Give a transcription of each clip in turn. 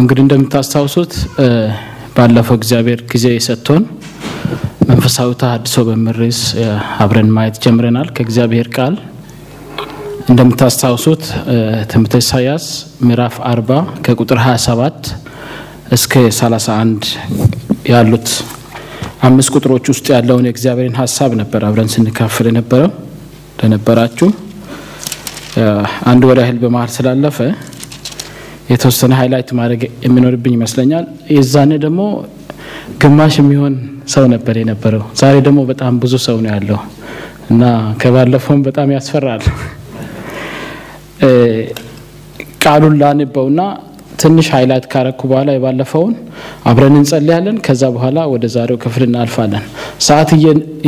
እንግዲህ እንደምታስታውሱት ባለፈው እግዚአብሔር ጊዜ ሰጥቶን መንፈሳዊ ተሐድሶ በመርስ አብረን ማየት ጀምረናል ከእግዚአብሔር ቃል እንደምታስታውሱት ትንቢተ ኢሳይያስ ምዕራፍ 40 ከቁጥር 27 እስከ 31 ያሉት አምስት ቁጥሮች ውስጥ ያለውን የእግዚአብሔርን ሐሳብ ነበር አብረን ስንካፈል ነበራችሁ አንድ ወራ ህል በመሃል ስላለፈ የተወሰነ ሃይላይት ማድረግ የሚኖርብኝ ይመስለኛል የዛኔ ደግሞ ግማሽ የሚሆን ሰው ነበር የነበረው ዛሬ ደግሞ በጣም ብዙ ሰው ነው ያለው እና ከባለፈው በጣም ያስፈራል ቃሉን ላንበውና ትንሽ ሃይላይት ካረኩ በኋላ የባለፈው አብረን እንጸልያለን ከዛ በኋላ ወደ ዛሬው ክፍል እናልፋለን ሰዓት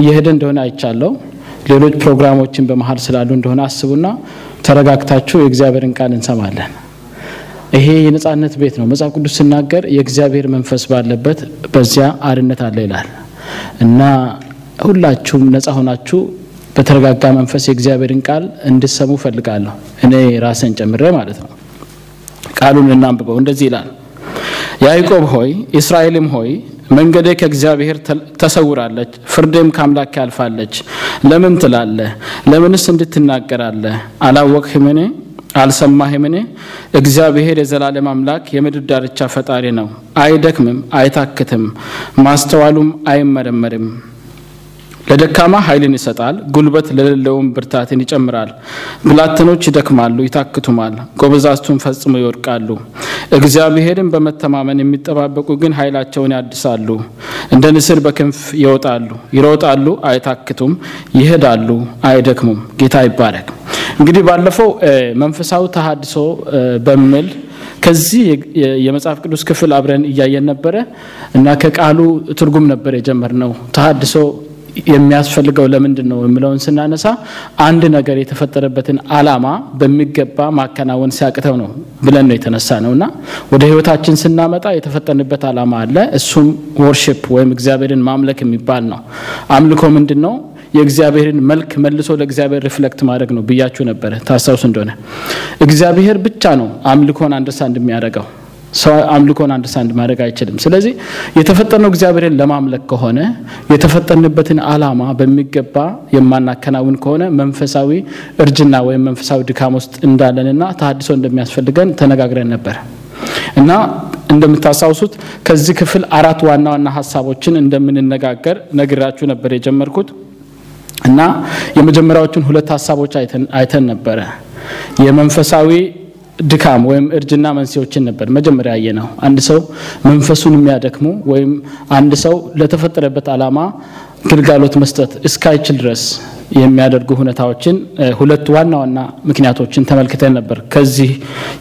እየሄደ እንደሆነ አይቻለው ሌሎች ፕሮግራሞችን በመሃል ስላሉ እንደሆነ አስቡና ተረጋግታችሁ የእግዚአብሔርን ቃል እንሰማለን ይሄ የነጻነት ቤት ነው መጽሐፍ ቅዱስ ሲናገር የእግዚአብሔር መንፈስ ባለበት በዚያ አርነት አለ ይላል እና ሁላችሁም ነጻ ሆናችሁ በተረጋጋ መንፈስ የእግዚአብሔርን ቃል እንድትሰሙ ፈልጋለሁ እኔ ራሴን ጨምሬ ማለት ነው ቃሉን እናንብበው እንደዚህ ይላል ያዕቆብ ሆይ እስራኤልም ሆይ መንገዴ ከእግዚአብሔር ተሰውራለች ፍርዴም ከአምላክ ያልፋለች ለምን ትላለህ ለምንስ እንድትናገራለህ አላወቅህምን አልሰማህምን እግዚአብሔር የዘላለም አምላክ የምድር ዳርቻ ፈጣሪ ነው አይደክምም አይታክትም ማስተዋሉም አይመረመርም ለደካማ ኃይልን ይሰጣል ጉልበት ለሌለውም ብርታትን ይጨምራል ብላቴኖች ይደክማሉ ይታክቱማል ጎበዛዝቱን ፈጽሞ ይወድቃሉ እግዚአብሔርን በመተማመን የሚጠባበቁ ግን ኃይላቸውን ያድሳሉ እንደ ንስር በክንፍ ይወጣሉ ይሮጣሉ አይታክቱም ይሄዳሉ አይደክሙም ጌታ ይባረክ እንግዲህ ባለፈው መንፈሳዊ ተሐድሶ በሚል ከዚህ የመጽሐፍ ቅዱስ ክፍል አብረን እያየን ነበር እና ከቃሉ ትርጉም ነበር የጀመርነው ተሐድሶ የሚያስፈልገው ለምንድነው የሚለውን ስናነሳ አንድ ነገር የተፈጠረበትን አላማ በሚገባ ማከናወን ሲያቅተው ነው ብለን ነው የተነሳነውና ወደ ህይወታችን ስናመጣ የተፈጠነበት አላማ አለ እሱም worship ወይም እግዚአብሔርን ማምለክ የሚባል ነው አምልኮ ምንድነው የእግዚአብሔርን መልክ መልሶ ለእግዚአብሔር ሪፍሌክት ማድረግ ነው ብያችሁ ነበር ታስታውሱ እንደሆነ እግዚአብሔር ብቻ ነው አምልኮን አንደርስታንድ የሚያደርገው ሰው አምልኮን አንደርስታንድ ማድረግ አይችልም ስለዚህ የተፈጠነው እግዚአብሔርን ለማምለክ ከሆነ የተፈጠነበትን አላማ በሚገባ የማናከናውን ከሆነ መንፈሳዊ እርጅና ወይም መንፈሳዊ ድካም ውስጥ እንዳለንና ተሐድሶ እንደሚያስፈልገን ተነጋግረን ነበር እና እንደምታሳውሱት ከዚህ ክፍል አራት ዋና ዋና ሐሳቦችን እንደምንነጋገር ነግራችሁ ነበር የጀመርኩት እና የመጀመሪያዎቹን ሁለት ሐሳቦች አይተን ነበር የመንፈሳዊ ድካም ወይም እርጅና መንስኤዎችን ነበር መጀመሪያ ያየነው አንድ ሰው መንፈሱን የሚያደክሙ ወይም አንድ ሰው ለተፈጠረበት አላማ ግልጋሎት መስጠት እስካይችል ድረስ የሚያደርጉ ሁኔታዎችን ሁለት ዋና ዋና ምክንያቶችን ተመልክተን ነበር ከዚህ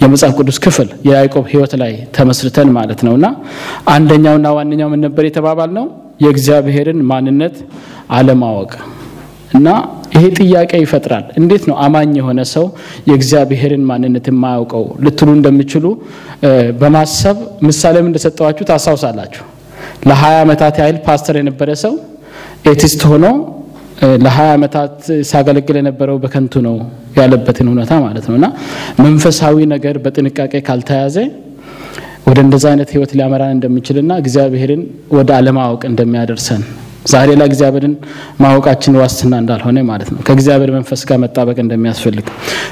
የመጽሐፍ ቅዱስ ክፍል የያዕቆብ ሕይወት ላይ ተመስርተን ማለት ነውና አንደኛውና ዋነኛው ምን ነበር የተባባልነው የእግዚአብሔርን ማንነት አለማወቅ እና ይሄ ጥያቄ ይፈጥራል እንዴት ነው አማኝ የሆነ ሰው የእግዚአብሔርን ማንነት የማያውቀው ልትሉ እንደሚችሉ በማሰብ ምሳሌም እንደሰጣችሁ ታሳውሳላችሁ ለ20 አመታት ያህል ፓስተር የነበረ ሰው ኤቲስት ሆኖ ለ20 አመታት ሳገለግል የነበረው በከንቱ ነው ያለበትን ሁኔታ ማለት ነውና መንፈሳዊ ነገር በጥንቃቄ ካልተያዘ ወደ እንደዛ አይነት ህይወት ሊያመራን እንደሚችልና እግዚአብሔርን ወደ አለማወቅ እንደሚያደርሰን ዛሬ ለእግዚአብሔርን ማወቃችን ዋስትና እንዳልሆነ ማለት ነው ከእግዚአብሔር መንፈስ ጋር መጣበቅ እንደሚያስፈልግ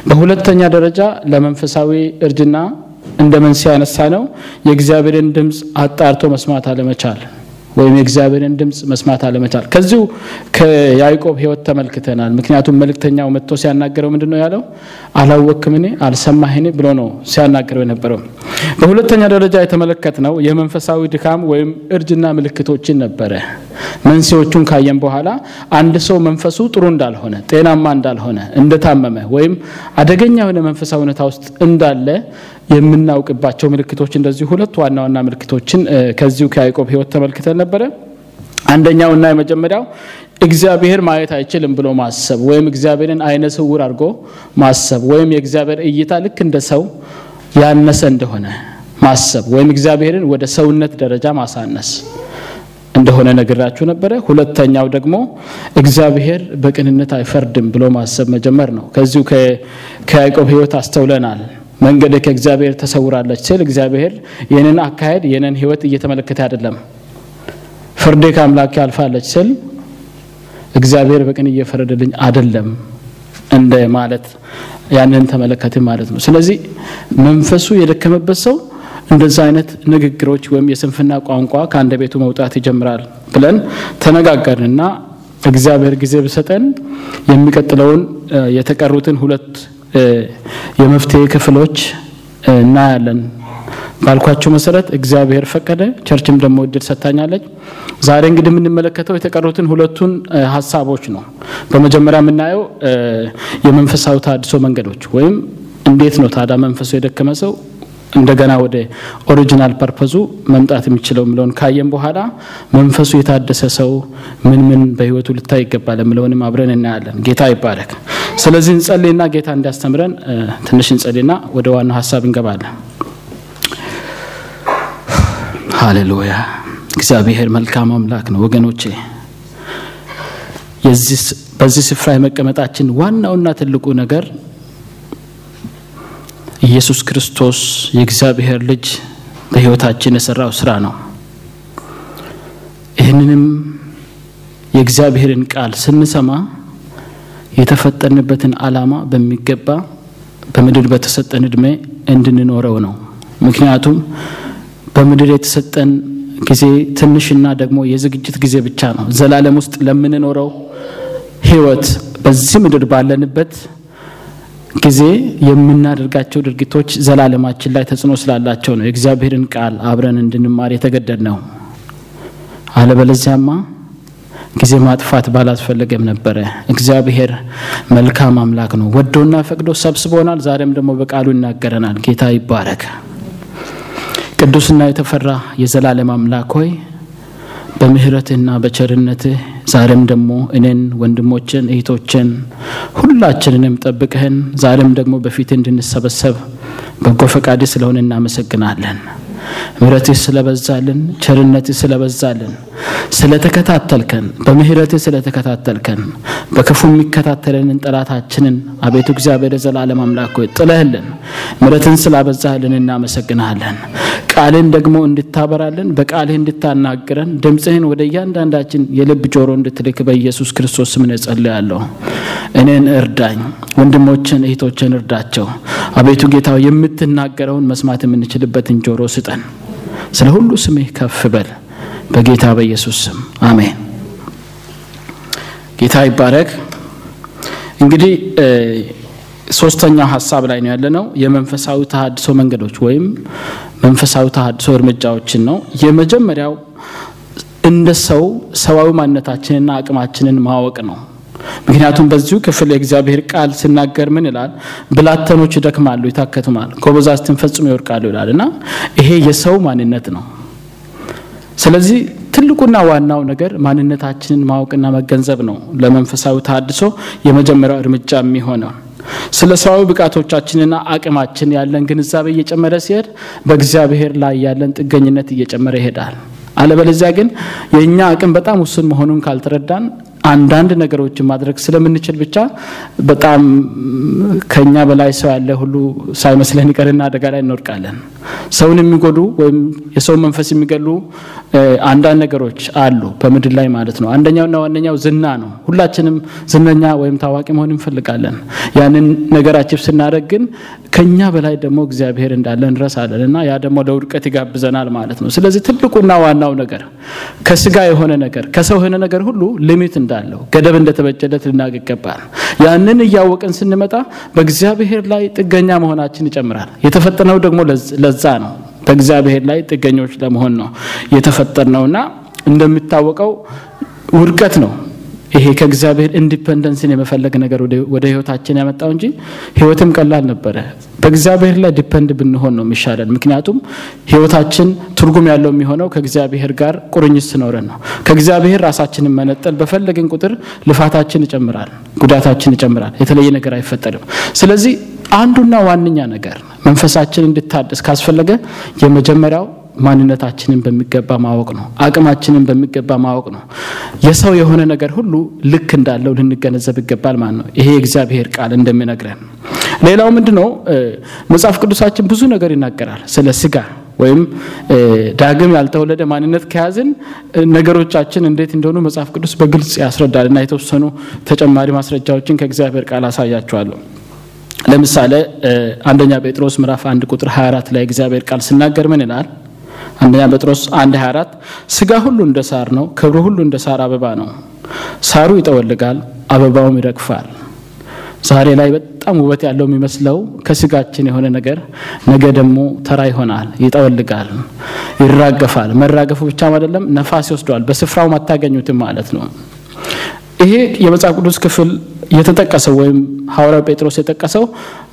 በሁለተኛ ደረጃ ለመንፈሳዊ እርጅና እንደምንስ ያነሳ ነው የእግዚአብሔርን ድምጽ አጣርቶ መስማት አለመቻል ወይም የእግዚአብሔርን ድምጽ መስማት አለመቻል ከዚሁ ከያዕቆብ ሕይወት ተመልክተናል ምክንያቱም መልእክተኛው መጥቶ ሲያናገረው ምንድነው ያለው አላወቅህምኔ አልሰማህኔ ብሎ ነው ሲያናገረው የነበረው በሁለተኛ ደረጃ የተመለከትነው የመንፈሳዊ ድካም ወይም እርጅና ምልክቶችን ነበረ መንስኤዎቹን ካየን በኋላ አንድ ሰው መንፈሱ ጥሩ እንዳልሆነ ጤናማ እንዳልሆነ እንደታመመ ወይም አደገኛ የሆነ መንፈሳዊ ሁኔታ ውስጥ እንዳለ የምናውቅባቸው ምልክቶች እንደዚህ ሁለት ዋና ዋና ምልክቶችን ከዚሁ ከያዕቆብ ሕይወት ተመልክተን ነበር አንደኛውና የመጀመሪያው እግዚአብሔር ማየት አይችልም ብሎ ማሰብ ወይም እግዚአብሔርን አይነ ስውር አድርጎ ማሰብ ወይም የእግዚአብሔር እይታ ልክ እንደ ሰው ያነሰ እንደሆነ ማሰብ ወይም እግዚአብሔርን ወደ ሰውነት ደረጃ ማሳነስ እንደሆነ ነግራችሁ ነበር ሁለተኛው ደግሞ እግዚአብሔር በቅንነት አይፈርድም ብሎ ማሰብ መጀመር ነው ከዚሁ ከያዕቆብ ሕይወት አስተውለናል መንገደ ከእግዚአብሔር ተሰውራለች ስለ እግዚአብሔር የነን አካሄድ የነን ህይወት እየተመለከተ አይደለም ፍርድ ከአምላክ ያልፋለች ስለ እግዚአብሔር በቀን እየፈረደልኝ አይደለም እንደ ማለት ያንን ተመለከተ ማለት ነው ስለዚህ መንፈሱ የደከመበት ሰው እንደዛ አይነት ንግግሮች ወይም የስንፍና ቋንቋ ካንደቤቱ መውጣት ይጀምራል ብለን ተነጋገርንና እግዚአብሔር ግዜ በሰጠን የሚከተለውን የተቀሩትን ሁለት የመፍቴ ክፍሎች እና ያለን ባልኳችሁ መሰረት እግዚአብሔር ፈቀደ ቸርችም ደሞ እድል ሰጣኛለች ዛሬ እንግዲህ ምን መለከተው የተቀሩትን ሁለቱን ሐሳቦች ነው በመጀመሪያ ምናየው የመንፈሳዊ ታድሶ መንገዶች ወይም እንዴት ነው ታዳ መንፈሱ የደከመሰው እንደገና ወደ ኦሪጅናል ፐርፐዙ መምጣት የሚችለው ምሎን ካየን በኋላ መንፈሱ የታደሰ ሰው ምን በህይወቱ ልታይ ይገባል ምሎንም አብረን እናያለን ጌታ ይባረክ ስለዚህ እንጸልይና ጌታ እንዲያስተምረን ትንሽ እንጸልይና ወደ ዋናው ሐሳብ እንገባለን ሃሌሉያ እግዚአብሔር መልካም አምላክ ነው ወገኖቼ የዚህ በዚህ ስፍራ የመቀመጣችን ዋናውና ትልቁ ነገር ኢየሱስ ክርስቶስ የእግዚአብሔር ልጅ በሕይወታችን የሰራው ስራ ነው ይሄንንም የእግዚአብሔርን ቃል ስንሰማ የተፈጠነበትን ዓላማ በሚገባ በመድር በተሰጠን እድሜ እንድንኖረው ነው ምክንያቱም በመድር የተሰጠን ጊዜ ትንሽና ደግሞ የዝግጅት ጊዜ ብቻ ነው ዘላለም ውስጥ ለምንኖረው ሕይወት በዚህ ምድር ባለንበት ጊዜ የምናደርጋቸው ድርጊቶች ዘላለማችን ላይ ተጽኖ ስላላቸው ነው የእግዚአብሔርን ቃል አብረን እንድንማር የተገደድነው አለበለዚያማ ጊዜ ማጥፋት ባላስፈልገም ነበር እግዚአብሔር መልካም አምላክ ነው ወዶና ፈቅዶ ሰብስቦናል ዛሬም ደግሞ በቃሉ እናገረናል ጌታ ይባረክ ቅዱስና የተፈራ የዘላለም አምላክ ሆይ በምህረትና በቸርነትህ ዛሬም ደግሞ እነን ወንድሞችን እህቶችን ሁላችንንም ተጠብቀህን ዛሬም ደግሞ በፊት እንድንሰበሰብ በጎ ፈቃድ ስለሆነ እናመሰግናለን ምህረትህ ስለበዛልን ቸርነትህ ስለበዛልን ስለተከታተልከን በምህረትህ ስለተከታተልከን በክፉ የሚከታተለንን ጠላታችንን አቤቱ እግዚአብሔር ዘላለም አምላክ ሆይ ጥለህልን ምህረትን ስለበዛልን እናመሰግናለን ቃልን ደግሞ እንድታበራልን በቃልህ እንድታናገረን ድምጽህን ወደ ያንዳንዳችን የልብ ጆሮ እንድትልክ በኢየሱስ ክርስቶስ ስም እንጸልያለሁ እኔን እርዳኝ ወንድሞችን እህቶችን እርዳቸው አቤቱ ጌታው የምትናገረውን መስማት የምንችልበትን ጆሮ ስጠን ስለ ሁሉ ስምህ ከፍ በል በጌታ በኢየሱስ ስም አሜን ጌታ ይባረክ እንግዲህ ሶስተኛው ሐሳብ ላይ ነው ያለነው የመንፈሳዊ ተሐድሶ መንገዶች ወይም መንፈሳዊ ተሐድሶ እርምጃዎችን ነው የመጀመሪያው እንደ ሰው ሰዋዊ ማንነታችንና አቅማችንን ማወቅ ነው ምክንያቱም በዚሁ ክፍል የእግዚአብሔር ቃል ሲናገር ምን ይላል ብላተኖች ደክማሉ ይታከቱማል ኮበዛዝትን ፈጽሞ ይወርቃሉ ይላልና ይሄ የሰው ማንነት ነው ስለዚህ ትልቁና ዋናው ነገር ማንነታችንን ማወቅና መገንዘብ ነው ለመንፈሳዊ ተሐድሶ የመጀመሪያው እርምጃ የሚሆነው ስለ ሰዋዊ ብቃቶቻችንና አቅማችን ያለን ግንዛቤ እየጨመረ ሲሄድ በእግዚአብሔር ላይ ያለን ጥገኝነት እየጨመረ ይሄዳል አለበለዚያ ግን የኛ አቅም በጣም ውስን መሆኑን ካልተረዳን አንዳንድ ነገሮችን ማድረግ ስለምንችል ብቻ በጣም ከኛ በላይ ሰው ያለ ሁሉ ሳይመስለን ይቀርና አደጋ ላይ እንወድቃለን ሰውን የሚጎዱ ወይም የሰው መንፈስ የሚገሉ አንዳንድ ነገሮች አሉ በመድል ላይ ማለት ነው አንደኛውና ዋነኛው ዝና ነው ሁላችንም ዝነኛ ወይም ታዋቂ መሆን እንፈልጋለን ያንን ነገራችን ስናደርግ ግን ከኛ በላይ ደግሞ እግዚአብሔር እንዳለን ረሳለንና ያ ደግሞ ለውድቀት ይጋብዘናል ማለት ነው ስለዚህ ትልቁና ዋናው ነገር ከስጋ የሆነ ነገር ከሰው የሆነ ነገር ሁሉ ሊሚት እንዳለው ገደብ እንደተበጀለት ልናገገባል ያንን ያወቀን ስንመጣ በእግዚአብሔር ላይ ጥገኛ መሆናችን ይጨምራል የተፈጠነው ደግሞ ለዛ ነው በእግዚአብሔር ላይ ጥገኞች ለመሆን ነው የተፈጠነውና እንደምታወቀው ውድቀት ነው ይሄ ከእግዚአብሔር ኢንዲፔንደንስን የመፈለግ ነገር ወደ ህይወታችን ያመጣው እንጂ ህይወትም ቀላል ነበር በእግዚአብሔር ላይ ዲፔንድ ብንሆን ነው የሚሻለን ምክንያቱም ህይወታችን ትርጉም ያለው የሚሆነው ከእግዚአብሔር ጋር ቁርኝት ስኖረን ነው ከእግዚአብሔር ራሳችንን መነጠል በፈለግን ቁጥር ልፋታችን ይጨምራል ጉዳታችን ይጨምራል የተለየ ነገር አይፈጠርም ስለዚህ አንዱና ዋንኛ ነገር መንፈሳችን እንድታደስ ካስፈለገ የመጀመሪያው ማንነታችንን በሚገባ ማወቅ ነው አቅማችንን በሚገባ ማወቅ ነው የሰው የሆነ ነገር ሁሉ ልክ እንዳለው ልንገነዘብ ይገባል ማለት ነው ይሄ እግዚአብሔር ቃል እንደሚነግረን ሌላው ምንድነው መጽሐፍ ቅዱሳችን ብዙ ነገር ይናገራል ስለ ስጋ ወይም ዳግም ያልተወለደ ማንነት ከያዝን ነገሮቻችን እንዴት እንደሆኑ መጽሐፍ ቅዱስ በግልጽ ያስረዳልና የተወሰኑ ተጨማሪ ማስረጃዎችን ከእግዚአብሔር ቃል አሳያችኋለሁ። ለምሳሌ አንደኛ ጴጥሮስ ምዕራፍ 1 ቁጥር 24 ላይ እግዚአብሔር ቃል ሲናገር ምን ይላል? አንደኛ ጴጥሮስ 1:24 ስጋ ሁሉ እንደ ሳር ነው፣ ክብሩ ሁሉ እንደ ሳር አበባ ነው። ሳሩ ይጠወልጋል፣ አበባውም ይረግፋል። ዛሬ ላይ በጣም ውበት ያለው የሚመስለው ከስጋችን የሆነ ነገር ነገ ደግሞ ተራ ይሆናል፣ ይጠወልጋል፣ ይራገፋል። መራገፉ ብቻ አይደለም ነፋስ ይወስዷል፣ በስፍራው ማታገኙትም ማለት ነው። ይሄ የመጽሐፍ ቅዱስ ክፍል የተጠቀሰው ወይም ሐዋርያው ጴጥሮስ የተጠቀሰው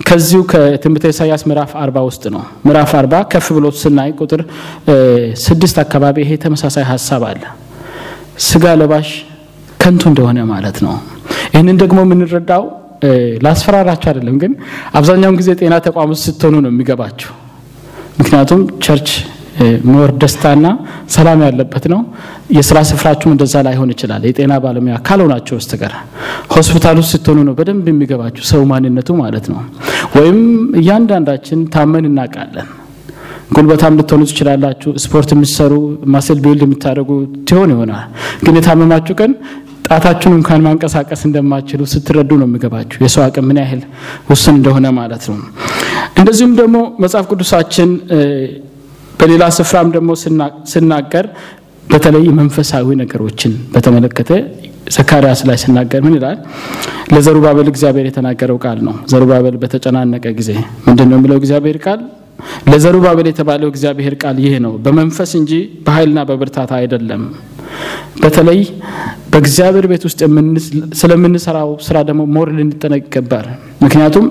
ከዚሁ ከትንቢተ ኢሳይያስ ምዕራፍ 40 ውስጥ ነው። ምዕራፍ 40 ከፍ ብሎ ስናይ ቁጥር 6 አካባቢ ይሄ ተመሳሳይ ሐሳብ አለ። ስጋ ለባሽ ከንቱ እንደሆነ ማለት ነው። ይሄንን ደግሞ ምን እንረዳው ላስፈራራችሁ አይደለም፣ ግን አብዛኛው ጊዜ ጤና ተቋም ውስጥ ስትሆኑ ነው የሚገባችሁ። ምክንያቱም ቸርች ሞር ደስታና ሰላም ያለበት ነው። የሥራ ስፍራችሁም እንደዛ ላይ ሆነ ይችላል የጤና ባለሙያ ካልሆናችሁ በስተቀር። ሆስፒታል ውስጥ ስትሆኑ ነው በደንብ የሚገባችሁ ሰው ማንነቱ ማለት ነው። ወይም ያንዳንዳችን ታመን እናቃለን። ጉልበታም ልትሆኑ ትችላላችሁ፣ ስፖርት የሚሰሩ ማስል ቢልድ የሚታደርጉ ትሆኑ ይሆናል። ግን የታመማችሁ ቀን ጣታችሁንም ካን ማንቀሳቀስ እንደማትችሉ ስትረዱ ነው የሚገባችሁ የሰው አቅም ምን ያህል ውስን እንደሆነ ማለት ነው። እንደዚሁም ደግሞ መጽሐፍ ቅዱሳችን በሌላ ስፍራም ደግሞ ስናገር በተለይ መንፈሳዊ ነገሮችን በተመለከተ ዘካርያስ ላይ ስናገር ምን ይላል? ለዘሩባቤል እግዚአብሔር የተናገረው ቃል ነው። ዘሩባቤል በተጨናነቀ ጊዜ ምንድነው የሚለው እግዚአብሔር ቃል? ለዘሩባቤል የተባለው እግዚአብሔር ቃል ይሄ ነው፣ በመንፈስ እንጂ በኃይልና በብርታት አይደለም። በተለይ በእግዚአብሔር ቤት ውስጥ ስለምንሰራው ስራ ደግሞ ሞር ልንጠነቀቅ ይገባል። ምክንያቱም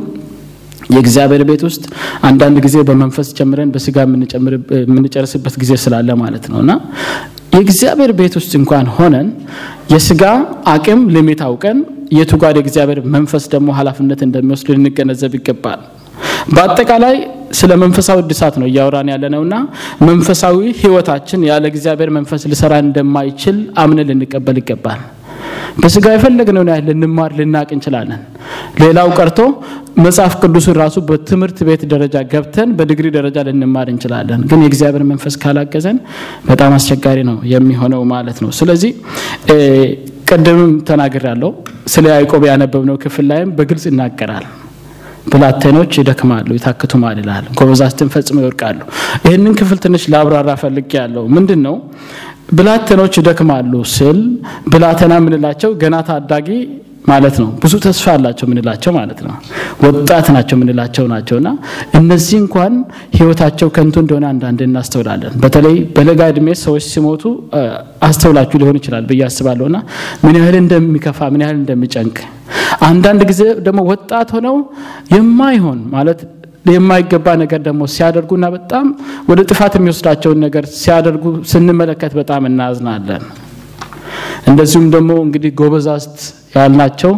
የእግዚአብሔር ቤት ውስጥ አንዳንድ ጊዜ በመንፈስ ጀምረን በስጋ ምንጨርስበት ጊዜ ስላለ ማለት ነውና የእግዚአብሔር ቤት ውስጥ እንኳን ሆነን የስጋ አቅም ሊሚት አውቀን የቱጋድ የእግዚአብሔር መንፈስ ደግሞ ኃላፊነት እንደሚወስድ ልንገነዘብ ይገባል። በአጠቃላይ ስለ መንፈሳዊ ድሳት ነው ያወራን ያለነውና መንፈሳዊ ህይወታችን ያለ እግዚአብሔር መንፈስ ሊሰራ እንደማይችል አምነን ልንቀበል ይገባል። በስጋ የፈለግነው ነው ያለንማር ልናቅ እንችላለን። ሌላው ቀርቶ መጽሐፍ ቅዱስን ራሱ በትምህርት ቤት ደረጃ ገብተን በዲግሪ ደረጃ ልንማር እንችላለን። ግን የእግዚአብሔር መንፈስ ካላገዘን በጣም አስቸጋሪ ነው የሚሆነው ማለት ነው። ስለዚህ ቀደምም ተናገራለሁ ስለ ያዕቆብ ያነበብነው ክፍል ላይም በግልጽ እናቀራለን። ብላቴኖች ይደክማሉ ይታክቱማል ይላል፣ ጎበዛዝትን ፈጽመው ይወርቃሉ። ይሄንን ክፍል ትንሽ ላብራራ ፈልጌያለሁ። ምንድነው ብላቴኖች ይደክማሉ ስል ብላቴና ምንላቸው? ገና ታዳጊ ማለት ነው፣ ብዙ ተስፋ ያላቸው ምንላቸው ማለት ነው፣ ወጣት ናቸው ምንላቸውና እነዚህ እንኳን ህይወታቸው ከንቱ እንደሆነ አንዳንዴ እናስተውላለን። በተለይ በለጋ እድሜ ሰዎች ሲሞቱ አስተውላችሁ ሊሆን ይችላል በያስባለውና ምን ያህል እንደሚከፋ ምን ያህል እንደሚጨንቅ አንዳንድ ጊዜ ደግሞ ወጣት ሆነው የማይሆን ማለት የማይገባ ነገር ደግሞ ሲያደርጉና በጣም ወደ ጥፋት የሚወስዳቸው ነገር ሲያደርጉ ስንመለከት በጣም እናዝናለን። እንደዚሁም ደግሞ እንግዲህ ጎበዛስት ያልናቸው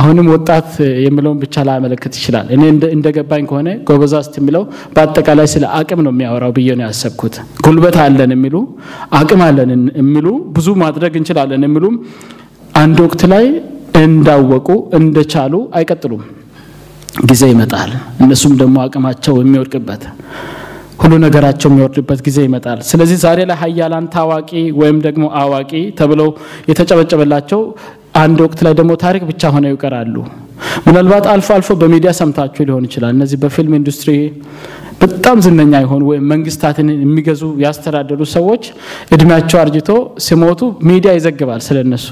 አሁንም ወጣት የሚለውን ብቻ ላመለከት ይችላል። እኔ እንደገባኝ ከሆነ ጎበዛስት የሚለው በአጠቃላይ ስለ አቅም ነው የሚያወራው ብዬ ነው ያሰብኩት። ጉልበት አለን የሚሉ አቅም አለን የሚሉ ብዙ ማድረግ እንችላለን የሚሉ አንድ ወቅት ላይ እንዳወቁ እንደቻሉ አይቀጥሉም። ጊዜ ይመጣል እነሱም ደግሞ አቅማቸው የሚወርቅበት ሁሉ ነገራቸው የሚወርድበት ጊዜ ይመጣል። ስለዚህ ዛሬ ላይ ኃያላን ታዋቂ ወይም ደግሞ አዋቂ ተብለው የተጨበጨበላቸው አንድ ወቅት ላይ ደግሞ ታሪክ ብቻ ሆነው ይቀራሉ። ምናልባት አልፎ አልፎ በሚዲያ ሰምታችሁ ሊሆን ይችላል። እነዚህ በፊልም ኢንዱስትሪ በጣም ዝነኛ ይሆኑ ወይ መንግስታትን የሚገዙ ያስተዳደሩ ሰዎች እድሜያቸው አርጅቶ ሲሞቱ ሚዲያ ይዘግባል ስለነሱ።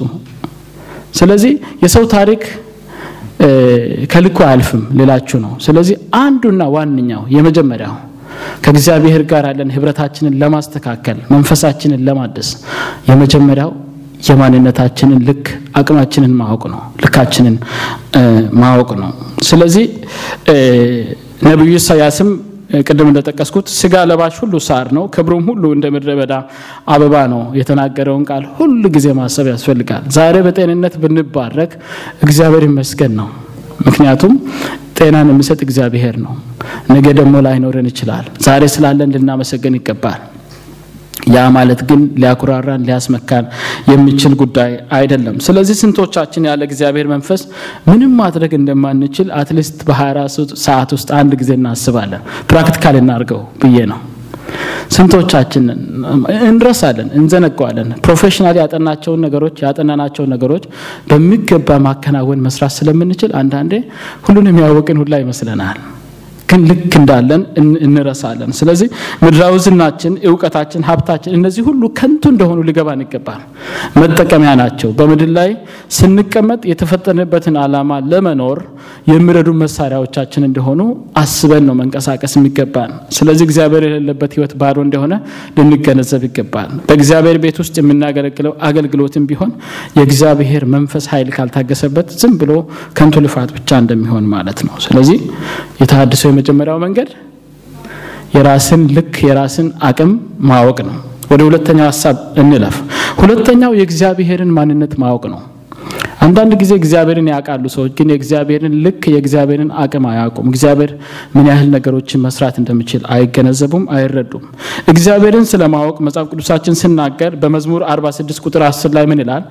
ስለዚህ የሰው ታሪክ ከልኩ አልፍም ሌላችሁ ነው። ስለዚህ አንዱና ዋንኛው የመጀመሪያው ከእግዚአብሔር ጋር ያለን ህብረታችንን ለማስተካከል መንፈሳችንን ለማደስ የመጀመሪያው የማንነታችንን ልክ አቅማችንን ማወቅ ነው፣ ልካችንን ማወቅ ነው። ስለዚህ ነብዩ ኢሳይያስም ቀደም እንደተጠቀስኩት ስጋ ለባሽ ሁሉ ሳር ነው፣ ክብሩም ሁሉ እንደ ምድረበዳ አበባ ነው የተናገረውን ቃል ሁሉ ጊዜ ማሰብ ያስፈልጋል። ዛሬ በጤንነት ብንባረክ እግዚአብሔር ይመስገን ነው። ምክንያቱም ጤናን የሚሰጥ እግዚአብሔር ነው። ነገ ደግሞ ላይኖረን ይችላል። ዛሬ ስላለን ልናመሰግን ይገባል። ያ ማለት ግን ሊያኩራራን ሊያስመካን የሚችል ጉዳይ አይደለም። ስለዚህ ስንቶቻችን ያለ እግዚአብሔር መንፈስ ምንም ማድረግ እንደማንችል አትሊስት በ24 ሰዓት ውስጥ አንድ ጊዜ እናስባለን። ፕራክቲካሊ እናርገው ብዬ ነው። ስንቶቻችን እንረሳለን፣ እንዘነጋዋለን። ፕሮፌሽናሊ ያጠናናቸው ነገሮች በሚገባ ማከናወን መስራት ስለምንችል አንዳንዴ ሁሉንም ያወቅን ሁሉ ይመስለናል። ግን ልክ እንዳለን እንረሳለን። ስለዚህ ምድራውዝናችን ዕውቀታችን ሀብታችን እነዚህ ሁሉ ከንቱ እንደሆኑ ሊገባን ይገባል። መጠቀሚያ ናቸው። በመድል ላይ ስንቀመጥ የተፈጠነበትን ዓላማ ለመኖር የሚረዱ መሳሪያዎቻችን እንደሆኑ አስበን ነው መንቀሳቀስ የሚገባን። ስለዚህ እግዚአብሔር የሌለበት ህይወት ባዶ እንደሆነ ልንገነዘብ ይገባል። በእግዚአብሔር ቤት ውስጥ የምናገለግለው አገልግሎትም ቢሆን የእግዚአብሔር መንፈስ ኃይል ካልታገሰበት ዝም ብሎ ከንቱ ልፋት ብቻ እንደሚሆን ማለት ነው። ስለዚህ የተሐድሶ መጀመሪያው መንገድ የራስን ልክ የራስን አቅም ማወቅ ነው። ወደ ሁለተኛው ሐሳብ እንለፍ። ሁለተኛው የእግዚአብሔርን ማንነት ማወቅ ነው። አንዳንድ ጊዜ እግዚአብሔርን ያቃሉ ሰዎች ግን የእግዚአብሔርን ልክ የእግዚአብሔርን አቅም አያውቁም። እግዚአብሔር ምን ያህል ነገሮችን መስራት እንደሚችል አይገነዘቡም፣ አይረዱም። እግዚአብሔርን ስለማወቅ መጽሐፍ ቅዱሳችን ሲናገር በመዝሙር 46 ቁጥር 10 ላይ ምን ይላል?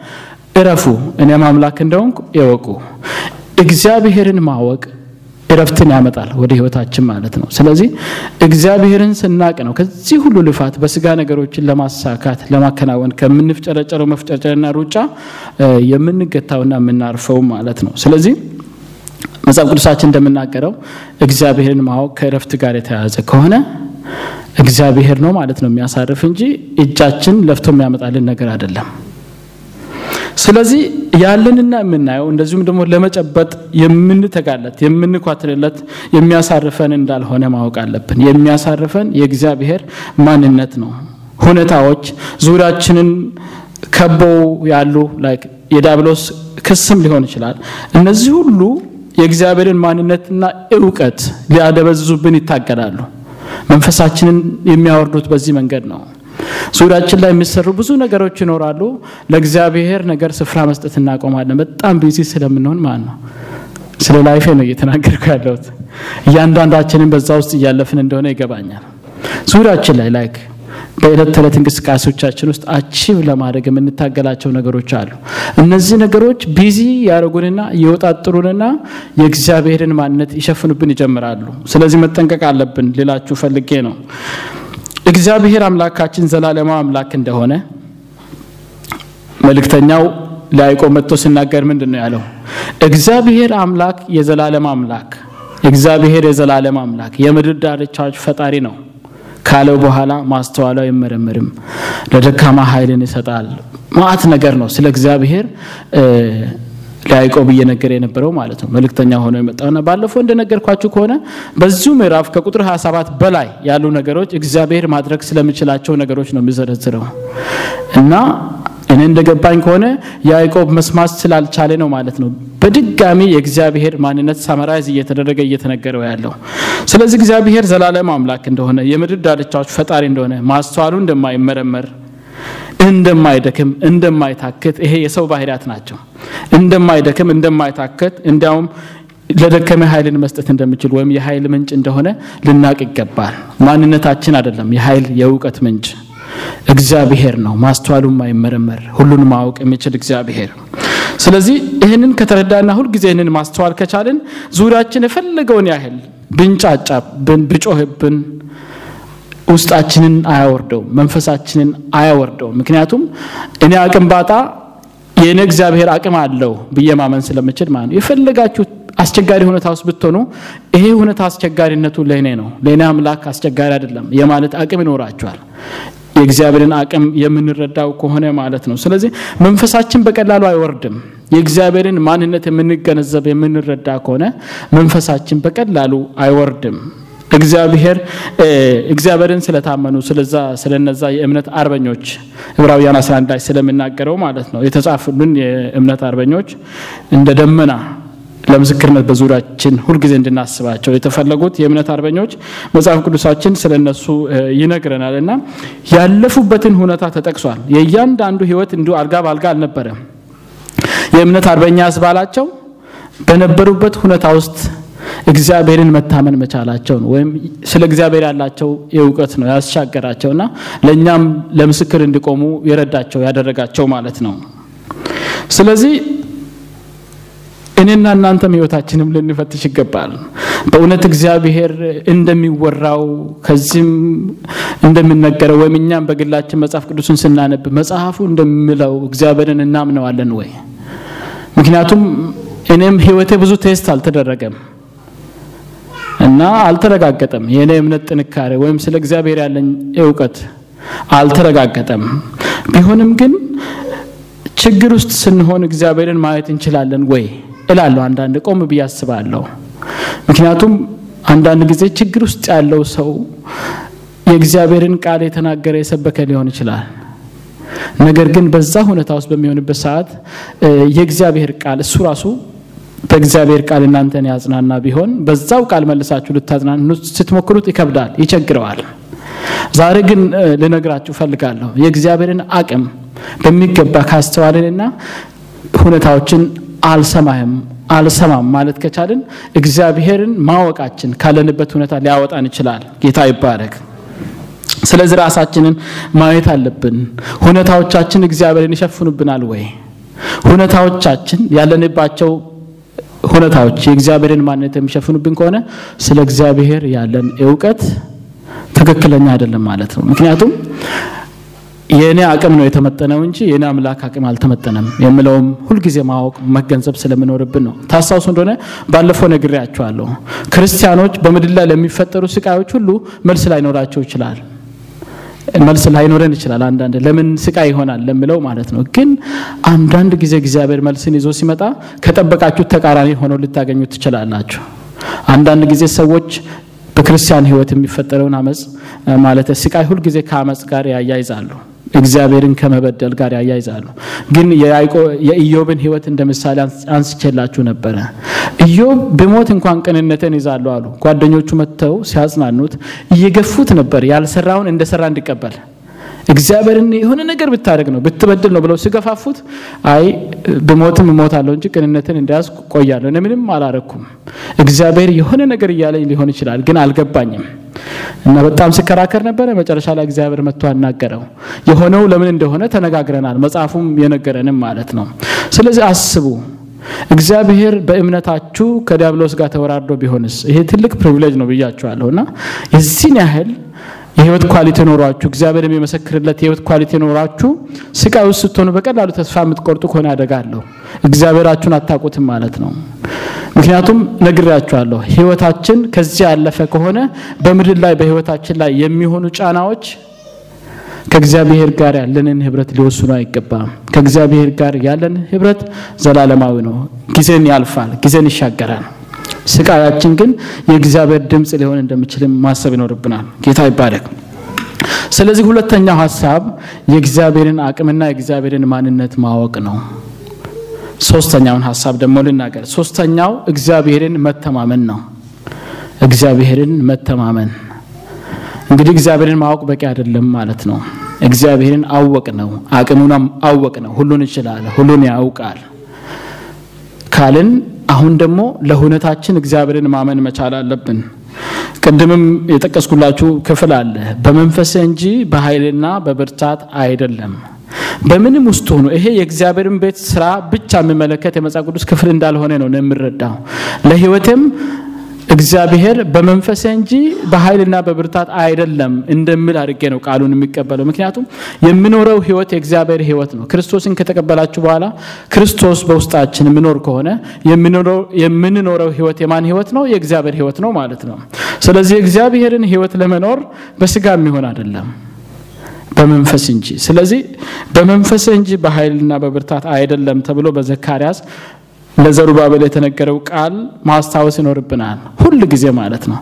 እረፉ እኔም አምላክ እንደሆንኩ እወቁ። እግዚአብሔርን ማወቅ ረፍትን ያመጣል ወደ ህይወታችን ማለት ነው። ስለዚህ እግዚአብሔርን ስናቅ ነው ከዚህ ሁሉ ልፋት በስጋ ነገሮችን ለማሳካት ለማከናወን ከምንፍጨረጨረው መፍጨረጨና ሩጫ የምንገታውና የምናርፈው ማለት ነው። ስለዚህ መጽሐፍ ቅዱሳችን እንደምናገረው እግዚአብሔርን ማወቅ ከረፍት ጋር የተያያዘ ከሆነ እግዚአብሔር ነው ማለት ነው የሚያሳርፍ እንጂ እጃችን ለፍቶ የሚያመጣልን ነገር አይደለም። ስለዚህ ያለንና የምናየው እንደዚሁም ደግሞ ለመጨበጥ የምንተጋለት የምንኳትለት የሚያሳርፈን እንዳልሆነ ማወቅ አለብን። የሚያሳርፈን የእግዚአብሔር ማንነት ነው። ሁኔታዎች ዙሪያችንን ከበው ያሉ ላይክ የዲያብሎስ ክስም ሊሆን ይችላል። እነዚህ ሁሉ የእግዚአብሔርን ማንነትና ዕውቀት ሊያደበዝዙብን ይታገላሉ። መንፈሳችንን የሚያወርዱት በዚህ መንገድ ነው። ሱራችን ላይ የሚሰሩ ብዙ ነገሮች ይኖራሉ። ለእግዚአብሔር ነገር ስፍራ መስጠት እናቆማለን። በጣም ቢዚ ስለምንሆን ማለት ነው። ስለ ላይፍ ነው እየተናገርኩ ያለሁት። እያንዳንዳችንን በዛ ውስጥ ያለፍን እንደሆነ ይገባኛል። ሱራችን ላይ ላይክ በእለተለት እንቅስቃሴዎቻችን ውስጥ አቺቭ ለማድረግ የምንታገላቸው ነገሮች አሉ። እነዚህ ነገሮች ቢዚ ያረጉንና ይወጣጥሩንና የእግዚአብሔርን ማንነት ይሸፍኑብን ይጀምራሉ። ስለዚህ መጠንቀቅ አለብን ሌላችሁ ፈልጌ ነው። እግዚአብሔር አምላካችን ዘላለማዊ አምላክ እንደሆነ መልእክተኛው ላይቆመጥቶ ሲናገር ምንድነው ያለው? እግዚአብሔር አምላክ የዘላለም አምላክ የምድር ዳርቻዎች ፈጣሪ ነው ካለው በኋላ ማስተዋላው ይመረመርም ለደካማ ኃይልን ይሰጣል። ማአት ነገር ነው ስለ እግዚአብሔር ላይቆብ እየነገረ የነበረው ማለት ነው መልእክተኛ ሆኖ የመጣውና ባለፈው እንደነገርኳችሁ ከሆነ በዚሁ ምዕራፍ ከቁጥር 27 በላይ ያሉ ነገሮች እግዚአብሔር ማድረግ ስለሚችላቸው ነገሮች ነው የሚዘረዝረው። እና እኔ እንደገባኝ ከሆነ ያዕቆብ መስማት ስላልቻለ ነው ማለት ነው በድጋሚ የእግዚአብሔር ማንነት ሳማራይዝ እየተደረገ እየተነገረው ያለው። ስለዚህ እግዚአብሔር ዘላለም አምላክ እንደሆነ የምድር ዳርቻዎች ፈጣሪ እንደሆነ ማስተዋሉ እንደማይመረመር እንደማይደክም እንደማይታከት ይሄ የሰው ባህሪያት ናቸው። እንደማይደክም እንደማይታከት እንዲያውም ለደከመ ኃይልን መስጠት እንደሚችል ወይም የኃይል ምንጭ እንደሆነ ልናቅ ይገባል። ማንነታችን አይደለም የኃይል የውቀት ምንጭ እግዚአብሔር ነው። ማስተዋሉ የማይመረመር ሁሉን ማወቅ የሚችል እግዚአብሔር። ስለዚህ ይሄንን ከተረዳና ሁሉ ጊዜ ይሄንን ማስተዋል ከቻልን ዙሪያችን የፈለገውን ያህል ብንጫጫብን ብጮህብን ውስጣችንን አያወርደው መንፈሳችንን አያወርደው። ምክንያቱም እኔ አቅም ባጣ የኔ እግዚአብሔር አቅም አለው በየማመን ስለምችል ማለት ነው። ይፈልጋችሁ አስቸጋሪ ሁኔታውስ ብትሆኑ ይሄ ሁኔታ አስቸጋሪነቱ ለኔ ነው ለኔ አምላክ አስቸጋሪ አይደለም የማለት አቅም ይኖራችኋል። የእግዚአብሔርን አቅም የምንረዳው ከሆነ ማለት ነው። ስለዚህ መንፈሳችን በቀላሉ አይወርድም። የእግዚአብሔርን ማንነት የምንገነዘብ የምንረዳ ከሆነ መንፈሳችን በቀላሉ አይወርድም። እግዚአብሔርን ስለታመኑ ስለነዛ የእምነት አርበኞች ዕብራውያን 11 ላይ ስለሚናገረው ማለት ነው የተጻፉልን የእምነት አርበኞች እንደ ደመና ለምስክርነት በዙሪያችን ሁሉ ጊዜ እንድናስባቸው የተፈለጉት የእምነት አርበኞች መጽሐፍ ቅዱሳችን ስለነሱ ይነግረናልና ያለፉበትን ሁኔታ ተጠቅሷል። የእያንዳንዱ ህይወት እንዱ አልጋ ባልጋ አልነበረም። የእምነት አርበኛ አስባላቸው በነበሩበት ሁኔታ ውስጥ እግዚአብሔርን መታመን መቻላቸው ነው ወይም ስለ እግዚአብሔር ያላቸው የውቀት ነው ያስሻገራቸውና ለኛም ለምስክር እንዲቆሙ ይረዳቸው ያደረጋቸው ማለት ነው ስለዚህ እኔና እናንተም ህይወታችንም ልንፈትሽ ይገባል በእውነት እግዚአብሔር እንደሚወራው ከዚህም እንደምንነገረው ወይምኛም በግላችን መጽሐፍ ቅዱስን ስናነብ መጽሐፉ እንደሚለው እግዚአብሔርን እናምናለን ወይ ምክንያቱም እኔም ህይወቴ ብዙ ቴስት አልተደረገም እና አልተረጋገጠም የኔ እምነት ጥንካሬ ወይም ስለ እግዚአብሔር ያለኝ ዕውቀት አልተረጋገጠም ቢሆንም ግን ችግር ውስጥ ስንሆን እግዚአብሔርን ማየት እንችላለን ወይ እላለሁ አንዳንድ ቆም ብያስባለሁ ምክንያቱም አንዳንድ ጊዜ ችግር ውስጥ ያለው ሰው የእግዚአብሔርን ቃል የተናገረ የሰበከ ሊሆን ይችላል ነገር ግን በዛ ሁኔታ ውስጥ በሚሆንበት ሰዓት የእግዚአብሔር ቃል እሱ ራሱ በእግዚአብሔር ቃል እናንተን ያጽናና ቢሆን በዛው ቃል መልሳችሁ ልታጽናኑ ስትሞክሩት ይከብዳል ይቸግራል ዛሬ ግን ለነግራችሁ ፈልጋለሁ የእግዚአብሔርን አቅም በሚገባ ካስተዋለንና ሁኔታዎችን አልሰማም ማለት ከቻልን እግዚአብሔርን ማወቃችን ካለንበት ሁኔታ ሊያወጣን ይችላል ጌታ ይባረክ ስለዚህ ራሳችንን ማየት አለብን ሁኔታዎቻችን እግዚአብሔርን ይሸፍኑብናል ወይ ሁኔታዎቻችን ያለንባቸው ሁኔታዎች የእግዚአብሔርን ማንነት የሚሸፍኑብን ከሆነ ስለ እግዚአብሔር ያለን ዕውቀት ትክክለኛ አይደለም ማለት ነው ምክንያቱም የኔ አቅም ነው የተመጠነው እንጂ የኔ አምላክ አቅም አልተመጠነም የምለውም ሁሉ ጊዜ ማወቅ መገንዘብ ስለምኖርብን ነው ታሳውሱ እንደሆነ ባለፈው ነግሬያችኋለሁ ክርስቲያኖች በመድል ላይ ለሚፈጠሩ ስቃዮች ሁሉ መልስ ላይ ኖራቸው ይችላል መልስ ላይ ኖረን ይችላል አንዳንድ ለምን ስቃይ ይሆናል ለምለው ማለት ነው ግን አንዳንድ ጊዜ እግዚአብሔር መልስን ይዞ ሲመጣ ከተጠበቃችሁ ተቃራኒ ሆኖ ልታገኙት ትችላላችሁ አንዳንድ ጊዜ ሰዎች በክርስቲያን ህይወት የሚፈጠረውን አመጽ ማለት ስቃይ ሁሉ ጊዜ ከአመጽ ጋር ያያይዛሉ እግዚአብሔርን ከመበደል ጋር ያያይዛሉ ግን የኢዮብን ህይወት እንደምሳሌ አንስቼላችሁ ነበር ኢዮብ በሞት እንኳን ቀንነትን ይዛሉ አሉ ጓደኞቹ መተው ሲያጽናኑት እየገፉት ነበር ያልሰራውን እንደሰራ እንዲቀበል እግዚአብሔርን የሆነ ነገር ብታደርግ ነው ብትበደል ነው ብለው ሲገፋፉት አይ በሞትም ሞታለሁ እንጂ ቀንነትን እንዳያስቆ ቆያለሁ እኔ ምንም አላረኩም እግዚአብሔር የሆነ ነገር ይያለኝ ሊሆን ይችላል ግን አልገባኝም እና በጣም ስከራከር ነበር መጨረሻ ላይ እግዚአብሔር መጥቶ አናገረው የሆነው ለምን እንደሆነ ተነጋግረናል መጽሐፉም የነገረንም ማለት ነው ስለዚህ አስቡ እግዚአብሔር በእምነታችሁ ከዲያብሎስ ጋር ተወራርዶ ቢሆንስ ይሄ ትልቅ ፕሪቪሌጅ ነው ብያችኋለሁና የዚህን ያህል የህይወት ኳሊቲ ኖራችሁ እግዚአብሔር የሚመሰክርለት የህይወት ኳሊቲ ኖራችሁ ስቃይ ውስጥ ሆነ በቀላሉ ተስፋ የምትቆርጡ ከሆነ አደጋለሁ እግዚአብሔራችሁን አታቁትም ማለት ነው ምክንያቱም ነግራችኋለሁ ህይወታችን ከዚህ ያለፈ ከሆነ በመድል ላይ በህይወታችን ላይ የሚሆኑ ጫናዎች ከእግዚአብሔር ጋር ያለንን ህብረት ሊወስኑ አይገባም ከእግዚአብሔር ጋር ያለን ህብረት ዘላለማዊ ነው ጊዜን ያልፋል ጊዜን ይሻገራል ስቃያችን ግን የእግዚአብሔር ድምጽ ሊሆን እንደሚችል ማሰብ ይኖርብናል ጌታ ይባረክ ስለዚህ ሁለተኛው ሐሳብ የእግዚአብሔርን አቅምና የእግዚአብሔርን ማንነት ማወቅ ነው ሶስተኛውን ሐሳብ ደግሞ ልናገር ሶስተኛው እግዚአብሔርን መተማመን ነው እግዚአብሔርን መተማመን እንግዲህ እግዚአብሔርን ማወቅ በቂ አይደለም ማለት ነው እግዚአብሔርን አወቅ ነው አቅሙንም አወቅ ነው ሁሉን ይችላል ሁሉን ያውቃል ካልን አሁን ደግሞ ለሁነታችን እግዚአብሔርን ማመን መቻል አለብን ቀድምም የተቀስኩላችሁ ክፍል አለ በመንፈስ እንጂ በኃይልና በብርታት አይደለም በምንም ውስጥ ሆኖ ይሄ የእግዚአብሔርን ቤት ስራ ብቻ የሚመለከት የመጽሐፍ ቅዱስ ክፍል እንዳልሆነ ነው የምረዳው ለህይወቴም እግዚአብሔር በመንፈስ እንጂ በኃይልና በብርታት አይደለም እንደሚል አድርጌ ነው ቃሉን የሚቀበለው ምክንያቱም የሚኖረው ህይወት የእግዚአብሔር ህይወት ነው ክርስቶስን ከተቀበላችሁ በኋላ ክርስቶስ በውስጣችን የሚኖር ከሆነ የሚኖረው ህይወት የማን ህይወት ነው የእግዚአብሔር ህይወት ነው ማለት ነው ስለዚህ የእግዚአብሔርን ህይወት ለመኖር በስጋም ይሆን አይደለም በመንፈስ እንጂ ስለዚህ በመንፈስ እንጂ በኃይልና በብርታት አይደለም ተብሎ በዘካርያስ ለዘሩባቤል የተነገረው ቃል ማስተዋወስ ይኖርብናል ሁሉ ጊዜ ማለት ነው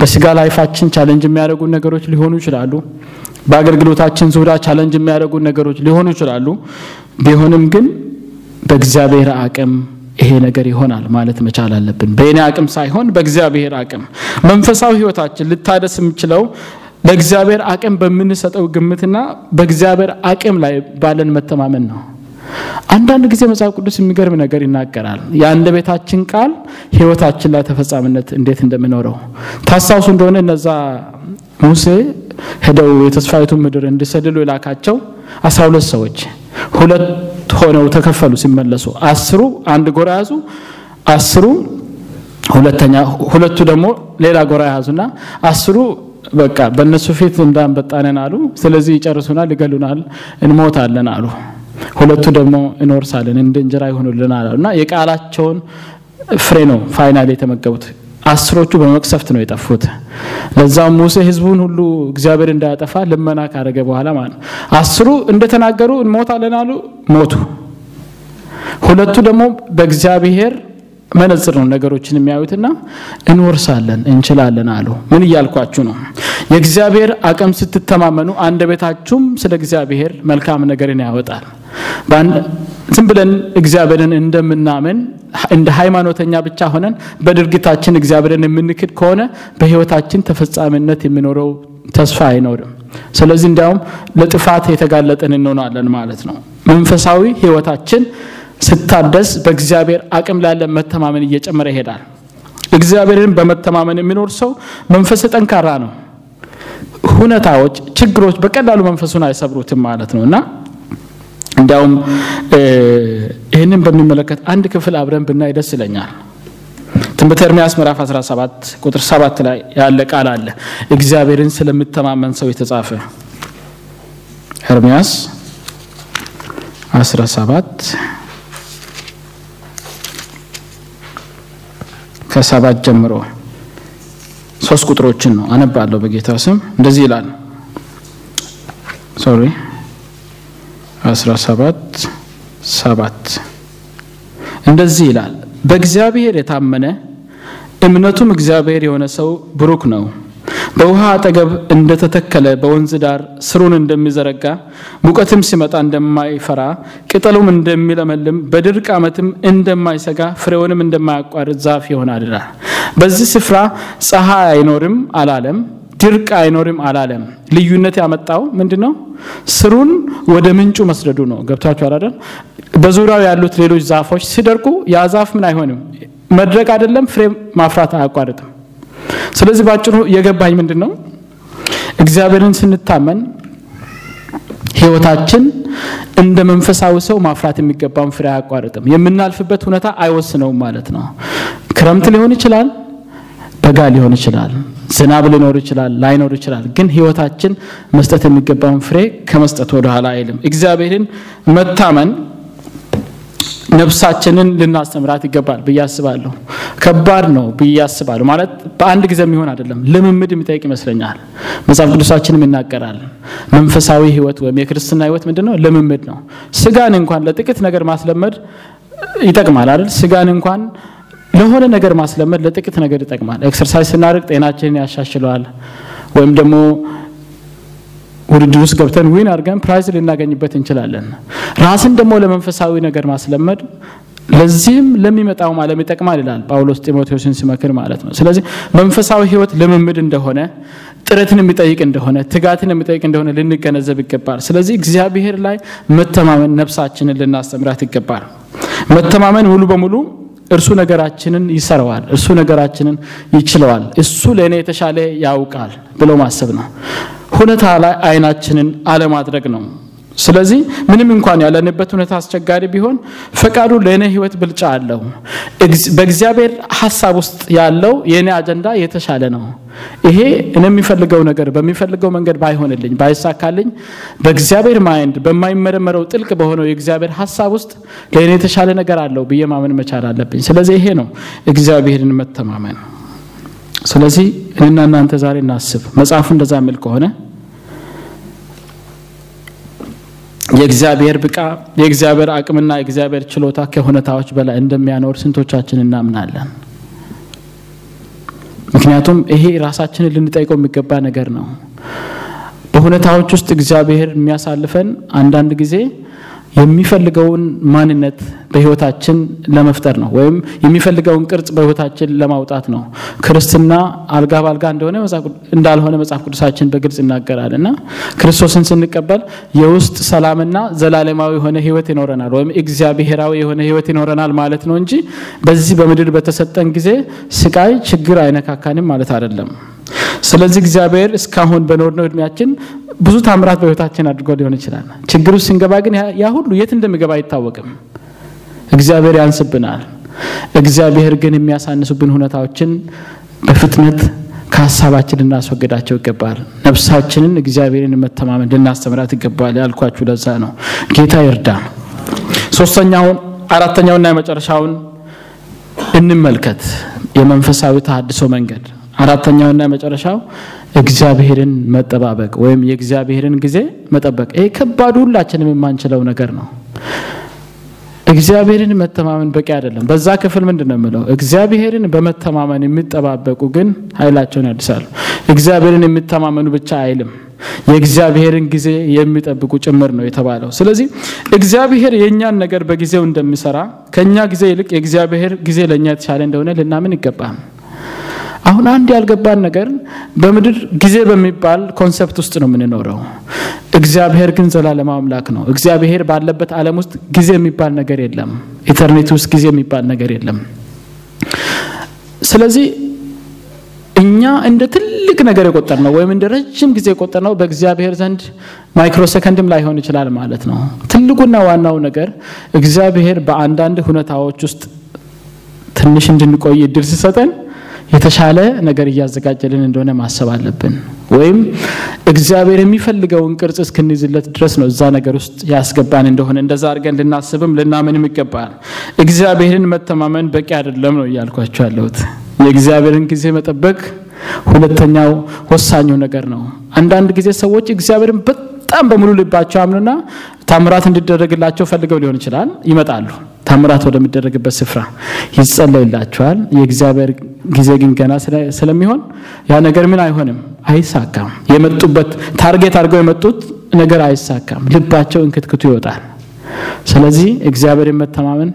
በስጋ ላይፋችን ቻሌንጅ የሚያደርጉ ነገሮች ሊሆኑ ይችላሉ በአገልግሎታችን ዙሪያ ቻሌንጅ የሚያደርጉ ነገሮች ሊሆኑ ይችላሉ ቢሆንም ግን በእግዚአብሔር አቅም ይሄ ነገር ይሆናል ማለት መቻል አለብን በእኔ አቅም ሳይሆን በእግዚአብሔር አቅም መንፈሳዊ ህይወታችን ልታደስ የምችለው ለእግዚአብሔር አቅም በሚሰጠው ግምትና በእግዚአብሔር አቅም ላይ ባለን መተማመን ነው አንዳንድ ጊዜ መጽሐፍ ቅዱስ የሚገርም ነገር ይናገራል። የአንደበታችን ቃል ሕይወታችን ላይ ተፈጻሚነት እንዴት እንደሚኖረው ታሳውሱ እንደሆነ እነዛ ሙሴ ሄደው የተስፋይቱ ምድር እንዲሰልሉ ይላካቸው 12 ሰዎች ሁለት ሆነው ተከፈሉ። ሲመለሱ 10 አንድ ጎራ ያዙ፣ 10 ሁለተኛ ሁለቱ ደግሞ ሌላ ጎራ ያዙና 10 በቃ በእነሱ ፊት እንዳንበጣነን አሉ። ስለዚህ ይጨርሱናል፣ ይገሉናል፣ እንሞታለን አሉ። ሁለቱ ደግሞ እንወርሳለን እንደ እንጀራ ይሆኑልናል አሉና የቃላቸውን ፍሬ ነው ፋይናሊ የተመገቡት። 10ዎቹ በመቅሰፍት ነው የጠፉት። ለዛም ሙሴ ህዝቡን ሁሉ እግዚአብሔር እንዳያጠፋ ልመና ካረገ በኋላ ማለት ነው 10 እንደተናገሩ እንሞታለን አሉ፣ ሞቱ። ሁለቱ ደግሞ በእግዚአብሔር መነጽር ነው ነገሮችን የሚያዩትና እንወርሳለን እንችላለን አሉ። ምን ይያልኳችሁ ነው? የእግዚአብሔር አቅም ስትተማመኑ አንደበታችሁም ስለ እግዚአብሔር መልካም ነገርን ያወጣል። ባን ዝም ብለን እግዚአብሔርን እንደምናመን እንደ ሃይማኖተኛ ብቻ ሆነን በድርጊታችን እግዚአብሔርን የምንክድ ከሆነ በህይወታችን ተፈጻሚነት የሚኖረው ተስፋ አይኖርም። ስለዚህ እንዲያውም ለጥፋት የተጋለጠን እንሆናለን ማለት ነው። መንፈሳዊ ህይወታችን ስታደስ በእግዚአብሔር አቅም ላይ ለመተማመን እየጨመረ ይሄዳል። እግዚአብሔርን በመተማመን የሚኖር ሰው መንፈስ ጠንካራ ነው። ሁነታዎች፣ ችግሮች በቀላሉ መንፈሱን አይሰብሩትም ማለት ነውና እንዲያውም ይሄንን በሚመለከት አንድ ክፍል አብረን ብናይ ደስ ይለኛል። ትንቢተ ኤርምያስ ምዕራፍ 17 ቁጥር 7 ላይ ያለ ቃል አለ እግዚአብሔርን ስለሚተማመን ሰው የተጻፈ። ኤርምያስ 17 ከሰባት ጀምሮ 3 ቁጥሮችን ነው አነባለሁ በጌታ ስም። እንደዚህ ይላል 17:7 እንደዚህ ይላል በእግዚአብሔር የታመነ እምነቱም እግዚአብሔር የሆነ ሰው ብሩክ ነው። በውሃ አጠገብ እንደተተከለ በወንዝ ዳር ስሩን እንደሚዘረጋ ሙቀትም ሲመጣ እንደማይፈራ ቅጠሉም እንደሚለመልም በድርቅ ዓመትም እንደማይሰጋ ፍሬውንም እንደማያቋርጥ ዛፍ ይሆናል ይላል። በዚህ ስፍራ ፀሐይ አይኖርም አላለም፣ ድርቅ አይኖርም አላለም። ልዩነት ያመጣው ምንድነው? ስሩን ወደ ምንጩ መስደዱ ነው። ገብታችሁ አላደረ? በዙሪያው ያሉት ሌሎች ዛፎች ሲደርቁ ያ ዛፍ ምን አይሆንም? መድረቅ አይደለም፣ ፍሬ ማፍራት አያቋርጥም። ስለዚህ ባጭሩ የገባኝ ምንድነው? እግዚአብሔርን ስንታመን ህይወታችን እንደ መንፈሳዊ ሰው ማፍራት የሚገባን ፍሬ አያቋርጥም። የምናልፍበት ሁኔታ አይወስነውም ማለት ነው። ክረምት ሊሆን ይችላል፣ በጋ ሊሆን ይችላል፣ ዝናብ ሊኖር ይችላል፣ ላይኖር ይችላል። ግን ህይወታችን መስጠት የሚገባን ፍሬ ከመስጠት ወደ ኋላ አይልም። እግዚአብሔርን መታመን ነፍሳችንን ልናስተምራት ይገባል በያስባለሁ። ከባድ ነው በያስባለሁ ማለት በአንድ ጊዜ የሚሆን አይደለም፣ ለምምድ የሚጠይቅ ይመስለኛል። መጽሐፍ ቅዱሳችንም ይናገራል መንፈሳዊ ህይወት ወይም የክርስቲና ህይወት ምንድነው? ለምምድ ነው። ስጋን እንኳን ለጥቂት ነገር ማስለመድ ይጠቅማል አይደል? ስጋን እንኳን ለሆነ ነገር ማስለመድ ለጥቂት ነገር ይጠቅማል። ኤክሰርሳይዝ ስናደርግ ጤናችንን ያሻሽለዋል። ወይም ደግሞ ውድድር ውስጥ ገብተን ዊን አድርገን ፕራይዝ ልናገኝበት እንችላለን። ራስን ደግሞ ለመንፈሳዊ ነገር ማስለመድ ለዚህም ለሚመጣው ዓለም ይጠቅማል ይላል ጳውሎስ ጢሞቴዎስን ሲመክር ማለት ነው። ስለዚህ መንፈሳዊ ህይወት ልምምድ እንደሆነ፣ ጥረትን የሚጠይቅ እንደሆነ፣ ትጋትን የሚጠይቅ እንደሆነ ልንገነዘብ ይገባል። ስለዚህ እግዚአብሔር ላይ መተማመን ነፍሳችንን ልናስተምራት ይገባል። መተማመን ሙሉ በሙሉ እርሱ ነገራችንን ይሰራዋል፣ እርሱ ነገራችንን ይችላል፣ እሱ ለኔ የተሻለ ያውቃል ብሎ ማሰብ ነው። ሁኔታ ላይ አይናችንን አለማድረግ ነው። ስለዚህ ምንም እንኳን ያለንበት ሁኔታ አስቸጋሪ ቢሆን ፈቃዱ ለኔ ህይወት ብልጫ አለው፣ በእግዚአብሔር ሐሳብ ውስጥ ያለው የኔ አጀንዳ የተሻለ ነው፣ ይሄ እኔም የሚፈልገው ነገር በሚፈልገው መንገድ ባይሆንልኝ ባይሳካልኝ በእግዚአብሔር ማይንድ በማይመረመረው ጥልቅ በሆነው የእግዚአብሔር ሐሳብ ውስጥ ለኔ የተሻለ ነገር አለው በየማመን መቻል አለብኝ። ስለዚህ ይሄ ነው እግዚአብሔርን መተማመን። ስለዚህ እኔና እናንተ ዛሬ እናስብ። መጽሐፉ እንደዛ የሚል ከሆነ የእግዚአብሔር ብቃ የእግዚአብሔር አቅምና የእግዚአብሔር ችሎታ ከሁነታዎች በላይ እንደሚያኖር ስንቶቻችን እናምናለን? ምክንያቱም ይሄ ራሳችንን ልንጠይቀው የሚገባ ነገር ነው። በሁነታዎች ውስጥ እግዚአብሔር የሚያሳልፈን አንዳንድ ጊዜ የሚፈልገውን ማንነት በህይወታችን ለመፍጠር ነው ወይም የሚፈልገውን ቅርጽ በህይወታችን ለማውጣት ነው። ክርስትና አልጋ ባልጋ እንደሆነ እንዳልሆነ መጽሐፍ ቅዱሳችን በግልጽ ይናገራልና ክርስቶስን ስንቀበል የውስጥ ሰላምና ዘላለማዊ የሆነ ህይወት ይኖርናል ወይም እግዚአብሔራዊ የሆነ ህይወት ይኖርናል ማለት ነው እንጂ በዚህ በመድር በተሰጠን ጊዜ ስቃይ ችግር አይነካካንም ማለት አይደለም። ስለዚህ እግዚአብሔር እስካሁን በኖርነው እድሜያችን ብዙ ታምራት በህይወታችን አድርጎ ሊሆን ይችላል። ችግሩ ሲንገባ ግን ያ ሁሉ የት እንደሚገባ አይታወቅም። እግዚአብሔር ያንስብናል። እግዚአብሔር ግን የሚያሳንሱብን ሁኔታዎችን በፍጥነት ከሐሳባችን እናስወግዳቸው ይገባል። ነፍሳችንን እግዚአብሔርን መተማመን እናስተምራት ይገባል ያልኳችሁ ለዛ ነው። ጌታ ይርዳ። ሶስተኛውን አራተኛውና የመጨረሻውን እንመልከት። የመንፈሳዊ ተሐድሶ መንገድ አራተኛውና የመጨረሻው እግዚአብሔርን መጠባበቅ ወይም የእግዚአብሔርን ጊዜ መጠበቅ። ይሄ ከባድ ሁላችንም የማንችለው ነገር ነው። እግዚአብሔርን መተማመን በቂ አይደለም። በዛ ክፍል ምንድነው የሚለው? እግዚአብሔርን በመተማመን የሚጠባበቁ ግን ኃይላቸውን ያድሳሉ። እግዚአብሔርን የሚተማመኑ ብቻ አይልም፣ የእግዚአብሔርን ጊዜ የሚጠብቁ ጭምር ነው የተባለው። ስለዚህ እግዚአብሔር የኛን ነገር በጊዜው እንደሚሰራ ከኛ ጊዜ ይልቅ የእግዚአብሔር ጊዜ ለኛ የተሻለ እንደሆነ ልናምን ይገባል። አሁን አንድ ያልገባን ነገር በመድር ጊዜ በሚባል ኮንሰፕት ውስጥ ነው ምንኖረው። እግዚአብሔር ግን ዘላለም አምላክ ነው። እግዚአብሔር ባለበት ዓለም ውስጥ ጊዜ የሚባል ነገር የለም። ኢተርኒቲ ውስጥ ጊዜ የሚባል ነገር የለም። ስለዚህ እኛ እንደ ትልቅ ነገር የቆጠርነው ወይም እንደ ረጅም ጊዜ የቆጠርነው በእግዚአብሔር ዘንድ ማይክሮ ሰከንድም ላይ ሆን ይችላል ማለት ነው። ትልቁና ዋናው ነገር እግዚአብሔር በአንዳንድ ሁኔታዎች ውስጥ ትንሽ እንድንቆይ ድርስ ሰጠን የተሻለ ነገር ያዘጋጀልን እንደሆነ ማሰብ አለብን። ወይም እግዚአብሔር የሚፈልገውን ቅርጽ እስከንይዝለት ድረስ ነው እዛ ነገር ውስጥ ያስገባን እንደሆነ እንደዛ አርገን ልናስብም ልናምንም ይገባል። እግዚአብሔርን መተማመን በቂ አይደለም ነው ያልኳችሁ ያለሁት። የእግዚአብሔርን ጊዜ መጠበቅ ሁለተኛው ወሳኙ ነገር ነው። አንዳንድ ጊዜ ሰዎች እግዚአብሔርን በጣም በሙሉ ልባቸው አምኑና ታምራት እንዲደረግላቸው ፈልገው ሊሆን ይችላል። ይመጣሉ ታምራት ወደሚደረግበት ስፍራ ይጸለይላቸዋል። የእግዚአብሔር ጊዜ ግን ገና ስለሚሆን ያ ነገር ምን አይሆንም፣ አይሳካም። የመጡበት ታርጌት አድርገው የመጡት ነገር አይሳካም። ልባቸው እንክትክቱ ይወጣል። ስለዚህ እግዚአብሔርን መተማመን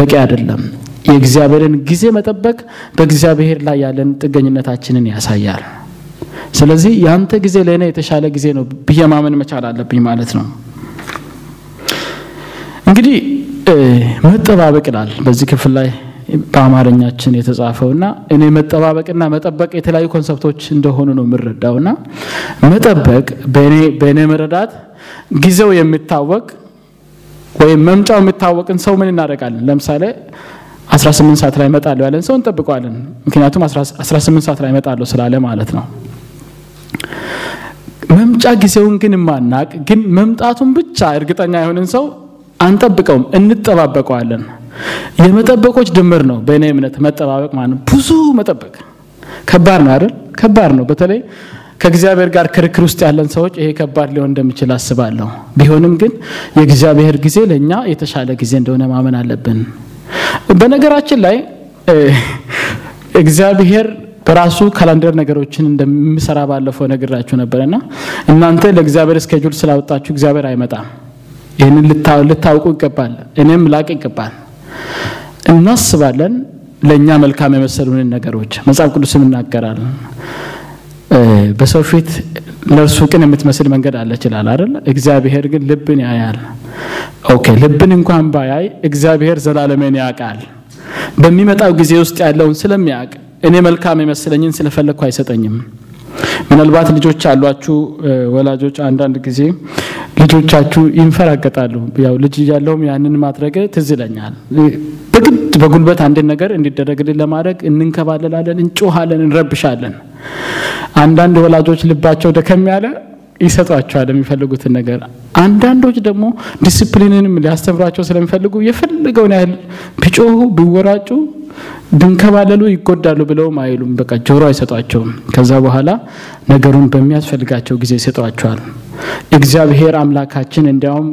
በቂ አይደለም። የእግዚአብሔርን ጊዜ መጠበቅ በእግዚአብሔር ላይ ያለን ጥገኝነታችንን ያሳያል። ስለዚህ ያንተ ጊዜ ለኔ የተሻለ ጊዜ ነው በየማመን መቻል አለብኝ ማለት ነው። እንግዲህ መጠባበቅላል በዚህ ክፍል ላይ በአማርኛችን የተጻፈውና እኔ መጠባበቅና መጠበቅ የተለያዩ ኮንሰፕቶች እንደሆኑ ነው ምረዳውና መጠበቅ በኔ መረዳት ጊዜው የሚታወቅ ወይ መምጫው የሚታወቅን ሰው ምን እናደርጋለን? ለምሳሌ 18 ሰዓት ላይ መጣለው ያለን ሰው እንጠብቀዋለን። ምክንያቱም 18 ሰዓት ላይ መጣለው ስላለ ማለት ነው። መምጫ ጊዜውን ግን ማናቅ ግን መምጣቱን ብቻ እርግጠኛ የሆነን ሰው አንጠብቀውም፣ እንጠባበቀዋለን። የመጠበቆች ድምር ነው በእኔ እምነት መጠባበቅ ማለት ብዙ መጠበቅ ከባድ ነው አይደል? ከባድ ነው። በተለይ ከእግዚአብሔር ጋር ክርክር ውስጥ ያለን ሰዎች ይሄ ከባድ ሊሆን እንደሚችል አስባለሁ። ቢሆንም ግን የእግዚአብሔር ጊዜ ለኛ የተሻለ ጊዜ እንደሆነ ማመን አለብን። በነገራችን ላይ እግዚአብሔር በራሱ ካላንደር ነገሮችን እንደሚሰራ ባለፈው ነግራችሁ ነበርና እናንተ ለእግዚአብሔር ስኬጁል ስላወጣችሁ እግዚአብሔር አይመጣም። ይሄንን ልታውቁ ይገባል። እኔም ላቅ ይገባል። እናስባለን ለኛ መልካም የመሰሉንን ነገሮች መጽሐፍ ቅዱስም እናገራል። በሰው ፊት ለርሱ ግን የምትመስል መንገድ አለ ይችላል አይደል? እግዚአብሔር ግን ልብን ያያል። ኦኬ ልብን እንኳን ባያይ እግዚአብሔር ዘላለምን ያውቃል። በሚመጣው ጊዜ ውስጥ ያለውን ስለሚያውቅ እኔ መልካም የመሰለኝን ስለፈለኩ አይሰጠኝም። ምናልባት ልጆች አሏችሁ ወላጆች አንዳንድ ጊዜ ልጆቻችሁ ይንፈራገጣሉ። ያው ልጅ ያለውም ያንን ማድረግ ትዝለኛል። በግድ በጉልበት አንድ ነገር እንዲደረግልን ለማድረግ እንንከባለላለን፣ እንጮሃለን፣ እንረብሻለን። አንዳንድ ወላጆች ልባቸው ደከም ያለ ይሰጧቸዋል የሚፈልጉትን ነገር። አንዳንዶች ደግሞ ዲሲፕሊንንም ሊያስተምራቸው ስለሚፈልጉ የፈልገውን ያህል ቢጮሁ ቢወራጩ ድንከባለሉ ይጎዳሉ ብለው ማይሉም በቃ ጆሮ አይሰጧቸው። ከዛ በኋላ ነገሩን በሚያስፈልጋቸው ጊዜ ይሰጧቸዋል። እግዚአብሔር አምላካችን እንዲያውም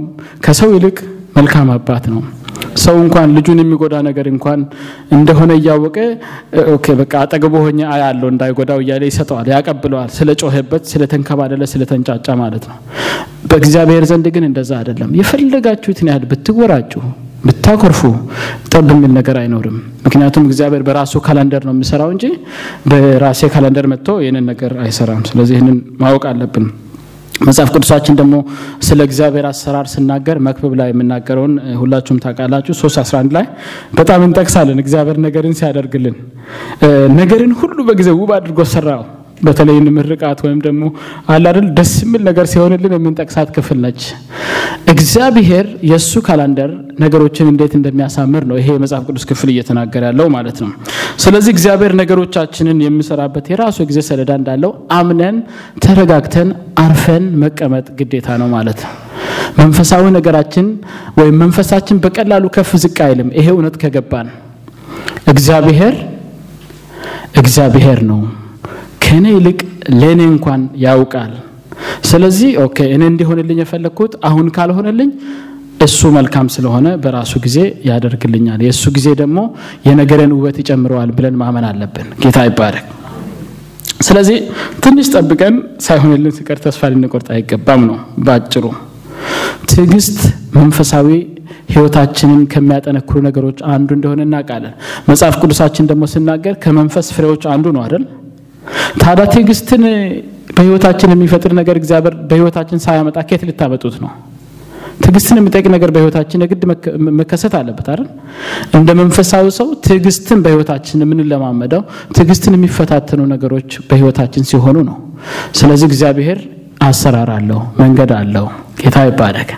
ከሰው ይልቅ መልካም አባት ነው። ሰው እንኳን ልጁን የሚጎዳ ነገር እንኳን እንደሆነ ያወቀ ኦኬ በቃ አጠገቦኛ አያለው እንዳይጎዳው ያለ ይሰጣል ያቀብለዋል ስለጮህበት ስለተንከባለለ ስለተንጫጫ ማለት ነው በእግዚአብሔር ዘንድ ግን እንደዛ አይደለም የፈልጋችሁትን ያህል ብትወራጩ ብታቆርፉ ተደም ምን ነገር አይኖርም ምክንያቱም እግዚአብሔር በራሱ ካላንደር ነው የሚሰራው እንጂ በራሴ ካላንደር መጥቶ የነን ነገር አይሰራም ስለዚህ ይሄንን ማወቅ አለብን መጽሐፍ ቅዱሳችን ደግሞ ስለ እግዚአብሔር አሰራር ስናገር መክብብ ላይ የምናገረውን ሁላችሁም ታቃላችሁ 3:11 ላይ በጣም እንጠቅሳለን እግዚአብሔር ነገርን ሲያደርግልን ነገርን ሁሉ በጊዜው ባድርጎ ሰራው በተለይ ምርቃት ወይም ደግሞ አለ አይደል ደስ የሚል ነገር ሲሆንልን የምንጠቅሳት ክፍል ነች እግዚአብሔር የሱ ካላንደር ነገሮችን እንዴት እንደሚያሳምር ነው ይሄ መጽሐፍ ቅዱስ ክፍል እየተናገረ ያለው ማለት ነው ስለዚህ እግዚአብሔር ነገሮቻችንን የሚሰራበት የራሱ ጊዜ ሰለዳ እንዳለው አምነን ተረጋግተን አርፈን መቀመጥ ግዴታ ነው ማለት ነው መንፈሳዊ ነገራችን ወይ መንፈሳችን በቀላሉ ከፍ ዝቅ አይልም ይሄ እውነት ከገባን እግዚአብሔር ነው ከኔ ይልቅ ለኔ እንኳን ያውቃል ስለዚህ ኦኬ እኔ እንዲሆንልኝ የፈለኩት አሁን ካልሆነልኝ እሱ መልካም ስለሆነ በራሱ ጊዜ ያደርግልኛል የሱ ጊዜ ደግሞ የነገረን ውበት ይጨምራል ብለን ማመን አለብን ጌታ ይባረክ ስለዚህ ትንሽ ጠብቀን ሳይሆንልን ስቀር ተስፋ ልንቆርጥ አይገባም ነው ባጭሩ ትዕግስት መንፈሳዊ ህይወታችንን ከሚያጠነክሩ ነገሮች አንዱ እንደሆነ እናውቃለን መጽሐፍ ቅዱሳችን ደግሞ ስናገር ከመንፈስ ፍሬዎች አንዱ ነው አይደል ታዲያ ትዕግስትን በህይወታችን የሚፈጥር ነገር እግዚአብሔር በህይወታችን ሳይመጣ ከየት ሊታመጡት ነው ትዕግስትን የሚጠይቅ ነገር በህይወታችን ግድ መከሰት አለበት አይደል እንደ መንፈሳዊ ሰው ትዕግስትን በህይወታችን ምን ለማመደው ትዕግስትን የሚፈታተኑ ነገሮች በህይወታችን ሲሆኑ ነው ስለዚህ እግዚአብሔር አሰራር አለው መንገድ አለው ጌታ ይባረክ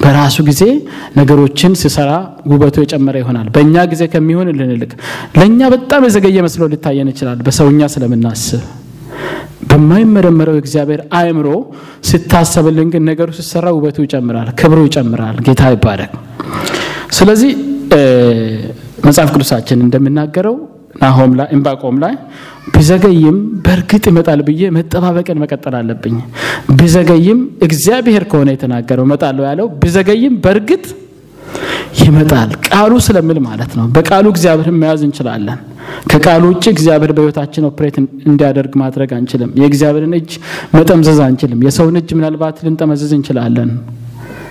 በራሱ ጊዜ ነገሮችን ሲሰራ ውበቱ የጨመረ ይሆናል በእኛ ጊዜ ከሚሆንልን ልክ ለኛ በጣም የዘገየ መስሎ ሊታየን ይችላል በሰውኛ ስለምናስብ በማይመረመረው እግዚአብሔር አይምሮ ሲታሰብልን ግን ነገሩ ሲሰራ ውበቱ ይጨምራል ክብሩ ይጨምራል ጌታ ይባረክ ስለዚህ መጽሐፍ ቅዱሳችን እንደምናገረው ናሆም ላይ እንባቆም ላይ ቢዘገይም በርግጥ ይመጣል ብዬ መጠባበቀን መቀጠል አለብኝ ቢዘገይም እግዚአብሔር ከሆነ የተናገረው መጣለው ያለው ቢዘገይም በርግጥ ይመጣል ቃሉ ስለሚል ማለት ነው በቃሉ እግዚአብሔርን መያዝ እንችላለን ከቃሉ ውጪ እግዚአብሔር በህይወታችን ኦፕሬት እንዲያደርግ ማድረግ አንችልም የእግዚአብሔርን እጅ መጠምዘዝ አንችልም የሰውን እጅ ምናልባት ልንጠመዘዝ እንችላለን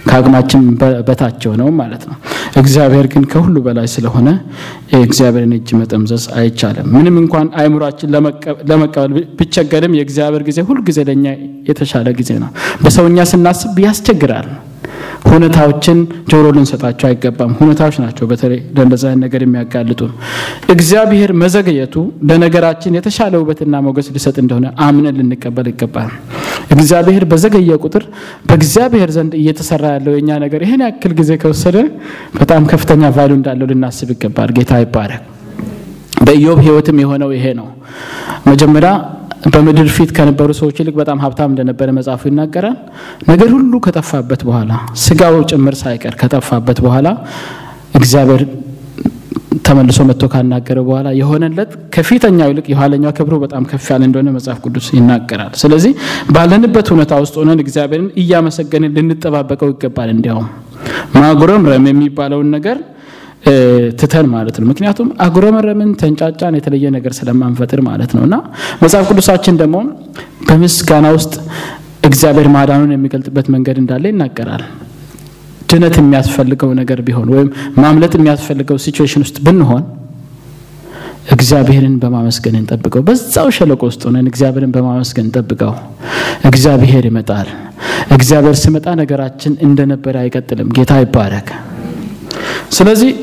ካግማችን በታቸው ነው ማለት ነው እግዚአብሔር ግን ከሁሉ በላይ ስለሆነ እግዚአብሔርን እጅ መጠምዘዝ አይቻለም ምንም እንኳን አይምሮአችን ለመቀበል ብቻገደም የእግዚአብሔር ጊዜ ሁሉ ጊዜ ለኛ የተሻለ ጊዜ ነው በሰውኛ ስናስብ ያስቸግራል ሁኔታዎችን ጆሮ ልንሰጣቸው አይገባም ሁኔታዎች ናቸው በተለይ እንደዛ አይነት ነገር የሚያጋልጡ እግዚአብሔር መዘገየቱ ለነገራችን የተሻለ ውበትና ሞገስ ሊሰጥ እንደሆነ አምነን ልንቀበል ይገባል እግዚአብሔር በዘገየ ቁጥር በእግዚአብሔር ዘንድ እየተሰራ ያለው የኛ ነገር ይሄን ያክል ጊዜ ከወሰደ በጣም ከፍተኛ ቫልዩ እንዳለው ልናስብ ይገባል ጌታ ይባረክ በኢዮብ ህይወትም የሆነው ይሄ ነው መጀመሪያ በመድር ፍት ከነበሩ ሰዎች ልክ በጣም ሀብታም እንደነበረ መጻፉ ይናገራል ነገር ሁሉ ከተፋበት በኋላ ስጋው ጭምር ሳይቀር ከተፋበት በኋላ እግዚአብሔር ተመልሶ መጥቶ ካናገረ በኋላ የሆነለት ከፊተኛው ልክ የኋለኛው ክብሩ በጣም ከፍ ያለ እንደሆነ መጽሐፍ ቅዱስ ይናገራል ስለዚህ ባለንበት ሁኔታ ውስጥ ሆነን እግዚአብሔርን እያመሰገንን ልንጠባበቀው ይገባል እንዲያውም ማጉረምረም የሚባለውን ነገር ተተን ማለት ነው ምክንያቱም አጉረመረምን ተንጫጫን የተለየ ነገር ስለማንፈጥር ማለት ነውና መጽሐፍ ቅዱሳችን ደግሞ በምስጋና ውስጥ እግዚአብሔር ማዳኑን የሚገልጥበት መንገድ እንዳለ ይናገራል ድነት የሚያስፈልገው ነገር ቢሆን ወይም ማምለጥ የሚያስፈልገው ሲቹዌሽን ውስጥ ብንሆን እግዚአብሔርን በማመስገን እንጠብቀው በዛው ሸለቆ ውስጥ ሆነን እግዚአብሔርን በማመስገን እንጠብቀው እግዚአብሔር ይመጣል እግዚአብሔር ሲመጣ ነገራችን እንደነበረ አይቀጥልም ጌታ ይባረክ ስለዚህ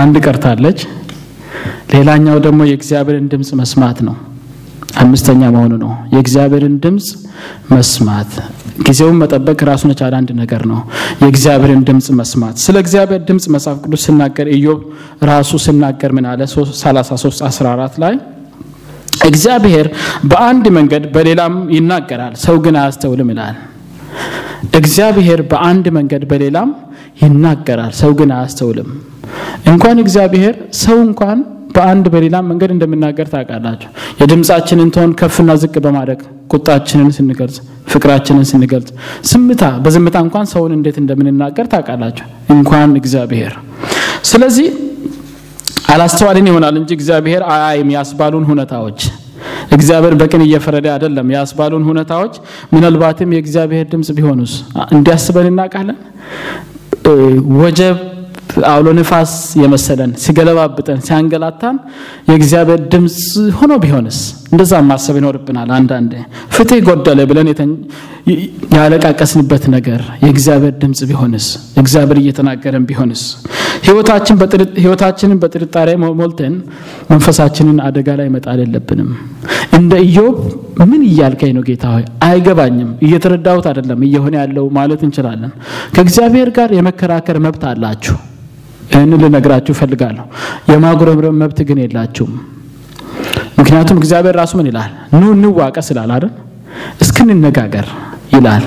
አንድ ቀርታለች ሌላኛው ደግሞ የእግዚአብሔርን ድምጽ መስማት ነው አምስተኛ መሆኑ ነው የእግዚአብሔርን ድምጽ መስማት ጊዜውን መጠበቅ ራሱን የቻለ አንድ ነገር ነው የእግዚአብሔርን ድምጽ መስማት ስለ እግዚአብሔር ድምጽ መጽሐፍ ቅዱስ ሲናገር ኢዮብ ራሱ ሲናገር ምን አለ 33:14 ላይ እግዚአብሔር በአንድ መንገድ በሌላም ይናገራል ሰው ግን አያስተውልም ይላል እግዚአብሔር በአንድ መንገድ በሌላም ይናገራል ሰው ግን አያስተውልም እንኳን እግዚአብሔር ሰው እንኳን በአንድ በሌላ መንገድ እንደምናገር ታቃላችሁ የድምጻችንን ቶን ከፍና ዝቅ በማድረግ ቁጣችንን ስንገልጽ ፍቅራችንን ስንገልጽ ስምታ በዝምታ እንኳን ሰውን እንዴት እንደምንናገር ታቃላችሁ እንኳን እግዚአብሔር ስለዚህ አላስተዋልን ይሆናል እንጂ እግዚአብሔር አያይም ያስባሉን ሁነታዎች እግዚአብሔር በቀን እየፈረደ አይደለም ያስባሉን ሁነታዎች ምንልባትም የእግዚአብሔር ድምጽ ቢሆኑስ እንዲያስበልና ቃለ ወጀብ አውሎ ንፋስ የመሰለን ሲገለባብጠን ሲያንገላታን የእግዚአብሔር ድምጽ ሆኖ ቢሆንስ እንደዛ ማሰብ ይኖርብናል አንድ አንድ ፍትህ ጎደለ ብለን ያለቃቀስንበት ነገር የእግዚአብሔር ድምጽ ቢሆንስ እግዚአብሔር እየተናገረን ቢሆንስ ህይወታችንን በጥርጣሬ ሞልተን መንፈሳችንን አደጋ ላይ መጣል የለብንም እንደ ኢዮብ ምን ይያልከኝ ነው ጌታ ሆይ አይገባኝም እየተረዳውት አይደለም እየሆነ ያለው ማለት እንችላለን ከእግዚአብሔር ጋር የመከራከር መብት አላችሁ እኔ ለነግራችሁ ፈልጋለሁ የማጎረምረም መብት ግን የላችሁም ምክንያቱም እግዚአብሔር ራሱ ምን ይላል ንዋቀስ ይላል አይደል እስክንነጋገር ይላል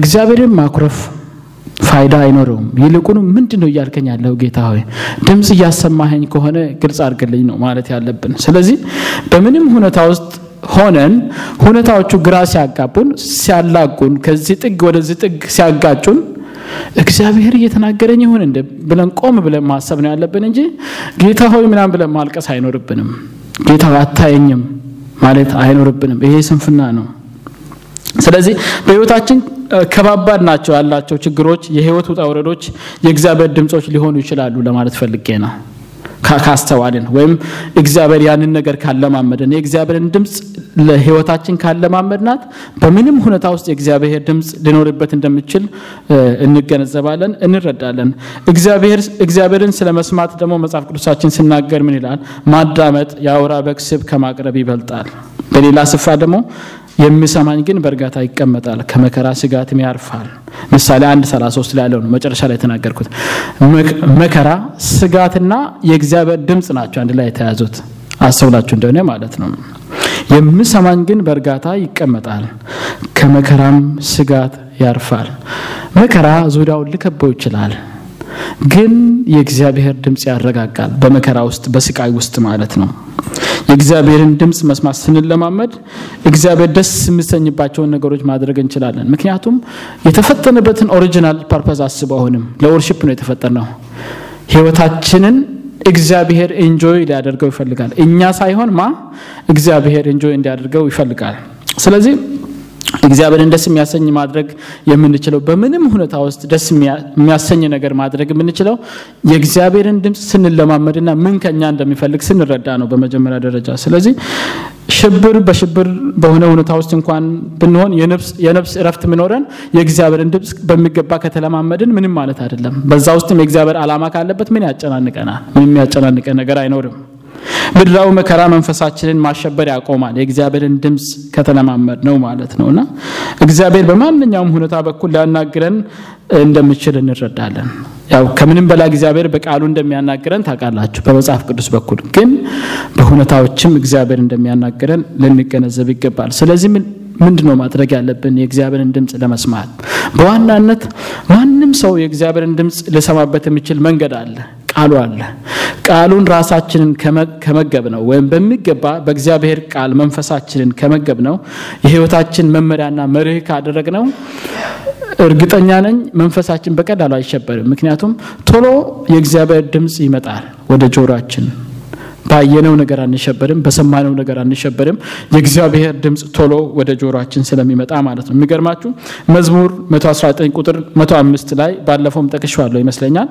እግዚአብሔርን ማክረፍ ፋይዳ አይኖርም ይልቁኑ ምንድነው ይያልከኝ ያለው ጌታ ሆይ ድምጽ ያሰማኸኝ ከሆነ ግልጽ አድርግልኝ ነው ማለት ያለብን ስለዚህ በምንም ሁኔታ ውስጥ ሆነን ሁኔታዎቹ ግራ ሲያጋቡን ሲያላቁን ከዚህ ጥግ ወደዚህ ጥግ ሲያጋጩን እግዚአብሔር እየተናገረኝ ይሁን እንደ ብለን ቆም ብለን ማሰብ ነው ያለብን እንጂ ጌታ ሆይ ምናም ብለን ማልቀስ አይኖርብንም ጌታ አታየኝም ማለት አይኖርብንም ይሄ ስንፍና ነው ስለዚህ በህይወታችን ከባባድ ናቸው ያላቸው ችግሮች የህይወት ውጣውረዶች የእግዚአብሔር ድምጾች ሊሆኑ ይችላሉ ለማለት ፈልጌና ካስተዋልን ወይም እግዚአብሔር ያንን ነገር ካለማመደን የእግዚአብሔርን ድምጽ ለህይወታችን ካለማመድናት በምንም ሁኔታ ውስጥ የእግዚአብሔር ድምጽ ሊኖርበት እንደሚችል እንገነዘባለን እንረዳለን እግዚአብሔርን ስለመስማት ደግሞ መጽሐፍ ቅዱሳችን ሲናገር ምን ይላል ማዳመጥ ያውራ በክስብ ከማቅረብ ይበልጣል በሌላ ስፍራ ደግሞ የሚሰማኝ ግን በርጋታ ይቀመጣል ከመከራ ስጋትም ያርፋል ምሳሌ 1:33 ላይ ያለው ነው መጨረሻ ላይ ተናገርኩት መከራ ስጋትና የእግዚአብሔር ድምጽ ናቸው አንድ ላይ ተያዙት አስተውላችሁ እንደሆነ ማለት ነው የሚሰማኝ ግን በርጋታ ይቀመጣል ከመከራም ስጋት ያርፋል መከራ ዙሪያውን ሊከበው ይችላል ግን የእግዚአብሔር ድምጽ ያረጋጋል በመከራ ውስጥ በስቃይ ውስጥ ማለት ነው የእግዚአብሔርን ድምጽ መስማት ስንለማመድ እግዚአብሔር ደስ የሚሰኝባቸውን ነገሮች ማድረግ እንችላለን ምክንያቱም የተፈጠነበትን ኦሪጅናል ፐርፐዝ አስበውንም ለወርሺፕ ነው የተፈጠነው ህይወታችንን እግዚአብሔር ኢንጆይ ሊያደርገው ይፈልጋል እኛ ሳይሆን እግዚአብሔር ኢንጆይ እንዲያደርገው ይፈልጋል ስለዚህ እግዚአብሔርን ደስ የሚያሰኝ ማድረግ የምንችለው በምንም ሁኔታ ውስጥ ደስ የሚያሰኝ ነገር ማድረግ የምንችለው የእግዚአብሔርን ድምጽ ስንለማመድና ምን ከኛ እንደሚፈልግ ስንረዳ ነው በመጀመሪያ ደረጃ ስለዚህ ሽብር በሽብር በሆነ ሁኔታ ውስጥ እንኳን ብንሆን የነፍስ እረፍት ምኖረን የእግዚአብሔርን ድምጽ በሚገባ ከተለማመድን ምንም ማለት አይደለም በዛ ውስጥም የእግዚአብሔር ዓላማ ካለበት ምን ያጨናንቀናል ምንም ያጨናንቀን ነገር አይኖርም ምድራው መከራ መንፈሳችንን ማሸበር ያቆማል የእግዚአብሔርን ድምጽ ከተለማመድ ነው ማለት ነውና እግዚአብሔር በማንኛውም ሁኔታ በኩል ሊያናግረን እንደሚችል እንረዳለን ያው ከምንም በላይ እግዚአብሔር በቃሉ እንደሚያናግረን ታቃላችሁ በመጽሐፍ ቅዱስ በኩል ግን በሁኔታዎችም እግዚአብሔር እንደሚያናግረን ልንገነዘብ ይገባል ስለዚህ ምንድነው ማድረግ ያለብን የእግዚአብሔርን ድምጽ ለመስማት በዋናነት ማንም ሰው የእግዚአብሔርን ድምጽ ለሰማበት የሚችል መንገድ አለ ቃሉ አለ ቃሉን ራሳችንን ከመገብ ነው ወይም በሚገባ በእግዚአብሔር ቃል መንፈሳችንን ከመገብ ነው የህይወታችን መመሪያና መርህ ካደረግ ነው እርግጠኛ ነኝ መንፈሳችን በቀላሉ አይሸበርም ምክንያቱም ቶሎ የእግዚአብሔር ድምጽ ይመጣል ወደ ጆሮአችን ባየነው ነገር አንሸበርም በሰማነው ነገር አንሸበርም የእግዚአብሔር ድምጽ ቶሎ ወደ ጆሮአችን ስለሚመጣ ማለት ነው የሚገርማችሁ መዝሙር 119 ቁጥር 105 ላይ ባለፈውም ተከሽዋለሁ ይመስለኛል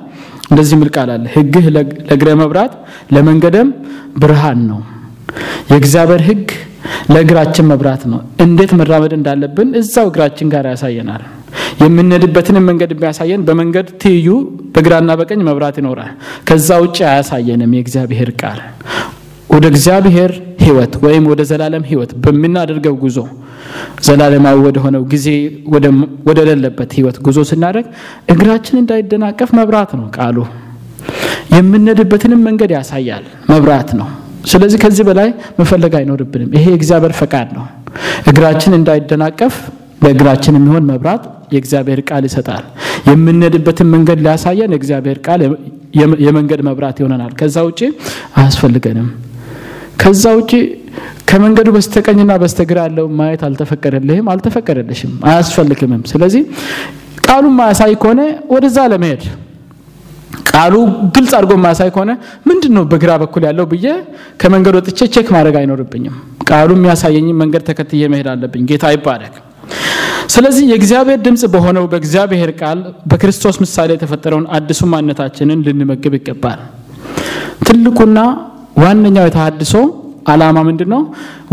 እንደዚህ ምን ቃል አለ ህግህ ለግሬ መብራት ለመንገደም ብርሃን ነው የእግዚአብሔር ህግ ለግራችን መብራት ነው እንዴት መራመድ እንዳለብን እዛው ግራችን ጋር ያሳየናል የምንነድበትን መንገድ ቢያሳየን በመንገድ ትዩ በግራና በቀኝ መብራት ይኖራል ከዛው ጫ ያሳየንም የእግዚአብሔር ቃል ወደ እግዚአብሔር ህይወት ወይም ወደ ዘላለም ህይወት በሚናደርገው ጉዞ ዘላለማዊ ወደ ሆነው ጊዜ ወደ ለለበት ህይወት ጉዞ ስናደርግ እግራችን እንዳይደናቀፍ መብራት ነው ቃሉ የምንነድበትን መንገድ ያሳያል መብራት ነው ስለዚህ ከዚህ በላይ መፈለግ አይኖርብንም ይሄ እግዚአብሔር ፈቃድ ነው እግራችን እንዳይደናቀፍ ለእግራችን የሚሆን መብራት የእግዚአብሔር ቃል ይሰጣል የምንነድበትን መንገድ ሊያሳየን እግዚአብሔር ቃል የመንገድ መብራት ይሆነናል ከዛው እጪ አያስፈልገንም ከዛው እጪ ከመንገዱ በስተቀኝና በስተግራ ያለው ማየት አልተፈቀደልህም አልተፈቀደልሽም አያስፈልግም ስለዚህ ቃሉን ማሳይ ሆነ ወደዛ ለመሄድ ቃሉ ግልጽ አድርጎ ማሳይ ሆነ ምንድነው በግራ በኩል ያለው ብዬ ከመንገዱ ወጥቼ ቼክ ማድረግ አይኖርብኝም ቃሉም ያሳየኝ መንገድ ተከትዬ መሄድ አለብኝ ጌታ ይባረክ ስለዚህ የእግዚአብሔር ድምጽ በሆነው በእግዚአብሔር ቃል በክርስቶስ ምሳሌ ተፈጠረውን አዲሱ ማንነታችንን ልንመግብ ይገባል ትልቁና ዋንኛው የታድሶ ዓላማ ምንድነው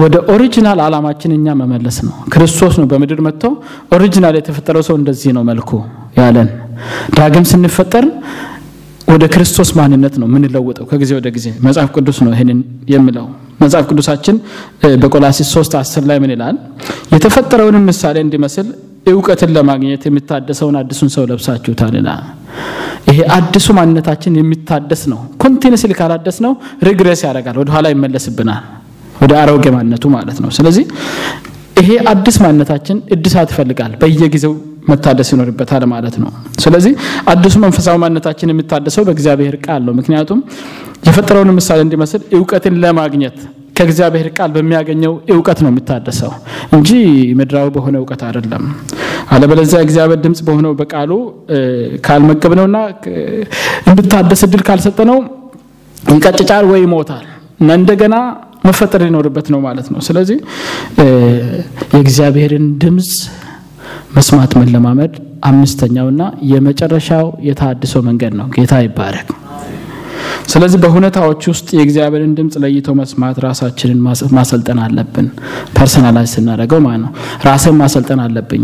ወደ ኦሪጅናል ዓላማችንኛ መመለስ ነው ክርስቶስ ነው በመድር መጥቶ ኦሪጅናል የተፈጠረው ሰው እንደዚህ ነው መልኩ ያለን ዳግም ስንፈጠር ወደ ክርስቶስ ማንነት ነው ምን ለወጠው ከጊዜ ወደ ጊዜ መጽሐፍ ቅዱስ ነው ይሄንን የሚለው መጽሐፍ ቅዱሳችን በቆላስይስ 3:10 ላይ ምን ይላል የተፈጠረውን ምሳሌ እንዲመስል ዕውቀትን ለማግኘት የሚታደሰውን አዲሱን ሰው ለብሳችሁታል ይላል ይሄ አዲሱ ማንነታችን የሚታደስ ነው ኮንቲኒስሊ ካላደስ ነው ሪግሬስ ያደርጋል ወደ ኋላ ይመለስብናል ወደ አሮጌ ማንነቱ ማለት ነው ስለዚህ ይሄ አዲስ ማንነታችን እድሳት ይፈልጋል በየጊዜው መታደስ ይኖርበታል ማለት ነው ስለዚህ አዲሱ መንፈሳዊ ማንነታችን የሚታደሰው በእግዚአብሔር ቃል ነው ምክንያቱም የፈጠረውን ምሳሌ እንዲመስል ዕውቀትን ለማግኘት ከእግዚአብሔር ቃል በሚያገኘው ዕውቀት ነው የሚታደሰው እንጂ ምድራው በሆነ ዕውቀት አይደለም አለበለዚያ እግዚአብሔር ድምጽ በሆነው በቃሉ ካልመገብነውና እንድታደስ ድል ካልሰጠነው ይቀጭጫል ወይ ይሞታል እንደገና መፈጠር ሊኖርበት ነው ማለት ነው ስለዚህ የእግዚአብሔርን ድምጽ መስማት መለማመድ አምስተኛውና የመጨረሻው የታድሶ መንገድ ነው ጌታ ይባረክ ስለዚህ በሁነታዎች ውስጥ የእግዚአብሔርን ድምጽ ለይቶ መስማት ራሳችንን ማሰልጠን አለብን ፐርሰናላይዝ እናደርገው ማለት ነው ራስን ማሰልጠን አለብኝ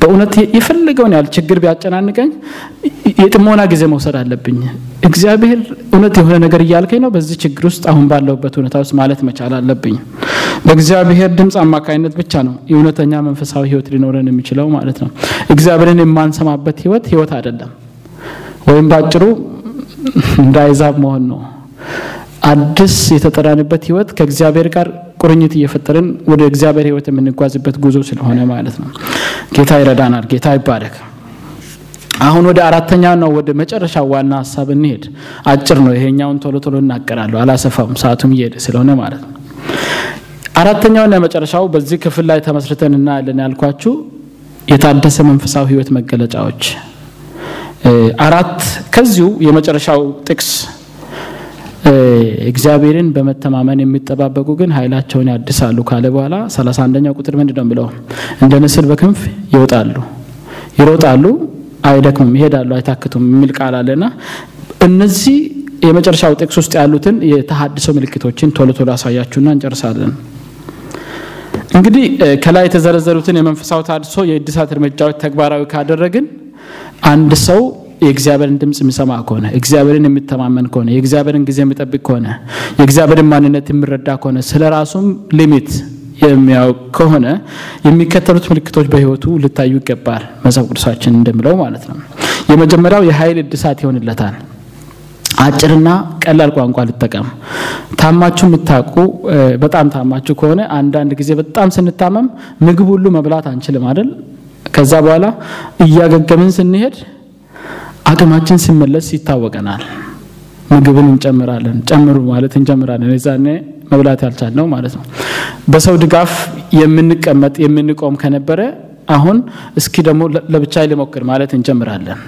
በእውነት ይፈልገውን ያል ችግር ቢያጨናንቀኝ የጥሞና ጊዜ መውሰድ አለብኝ እግዚአብሔር እውነት የሆነ ነገር ይያልከኝ ነው በዚህ ችግር ውስጥ አሁን ባለውበት ሁኔታ ውስጥ ማለት መቻል አለብኝ በእግዚአብሔር ድምጽ አማካይነት ብቻ ነው የእውነተኛ መንፈሳዊ ህይወት ሊኖረን የሚችለው ማለት ነው እግዚአብሔርን የማንሰማበት ህይወት አይደለም ወይም ባጭሩ እንዳይዛብ መሆን ነው አዲስ የተጠራንበት ህይወት ከእግዚአብሔር ጋር ቁርኝት እየፈጠረን ወደ እግዚአብሔር ህይወት የምንጓዝበት ጉዞ ስለሆነ ማለት ነው ጌታ ይረዳናል ጌታ ይባረክ አሁን ወደ አራተኛውና ወደ መጨረሻው ዋና ሐሳብ እንሄድ አጭር ነው ይሄኛውን ቶሎ እናቀራለሁ አላሰፋም ሰዓቱም ይሄድ ስለሆነ ማለት ነው አራተኛውና መጨረሻው በዚህ ክፍል ላይ ተመስርተንና ያለን ያልኳችሁ የታደሰ መንፈሳዊ ህይወት መገለጫዎች አራት ከዚሁ የመጨረሻው ጥቅስ እግዚአብሔርን በመተማመን የሚጠባበቁ ግን ኃይላቸውን ያድሳሉ ካለ በኋላ 31ኛው ቁጥር ምንድነው ብለው እንደ ንስር በክንፍ ይወጣሉ ይሮጣሉ አይደክሙም ይሄዳሉ አይታክቱም የሚል ቃል አለና እነዚህ የመጨረሻው ጥቅስ ውስጥ ያሉትን የተሐድሶ ምልክቶችን ቶሎ አሳያችሁና እንጨርሳለን እንግዲህ ከላይ የተዘረዘሩትን የመንፈሳዊ ታድሶ የእድሳት እርምጃዎች ተግባራዊ ካደረግን አንድ ሰው የእግዚአብሔርን ድምጽ የሚሰማ ከሆነ እግዚአብሔርን የሚተማመን ከሆነ የእግዚአብሔርን ጊዜ የሚጠብቅ ከሆነ የእግዚአብሔርን ማንነት የሚረዳ ከሆነ ስለራሱም ሊሚት የሚያውቅ ከሆነ የሚከተሉት ምልክቶች በህይወቱ ሊታዩ ይገባል መጽሐፍ ቅዱሳችን እንደሚለው ማለት ነው የመጀመሪያው የኃይል እድሳት ይሆንለታል አጭርና ቀላል ቋንቋ ልጠቀም ታማችሁ ምታቁ በጣም ታማችሁ ከሆነ አንድ ጊዜ በጣም ስንታመም ምግብ ሁሉ መብላት አንችልም አይደል ከዛ በኋላ እያገገምን ስንሄድ አቅማችን ሲመለስ ይታወቀናል ምግብን እንጨምራለን ጨምሩ ማለት እንጀምራለን እዛኔ መብላት ያልቻልነው ማለት ነው በሰው ድጋፍ የምንቀመጥ የምንቆም ከነበረ አሁን እስኪ ደሞ ለብቻዬ ልሞክር ማለት እንጀምራለን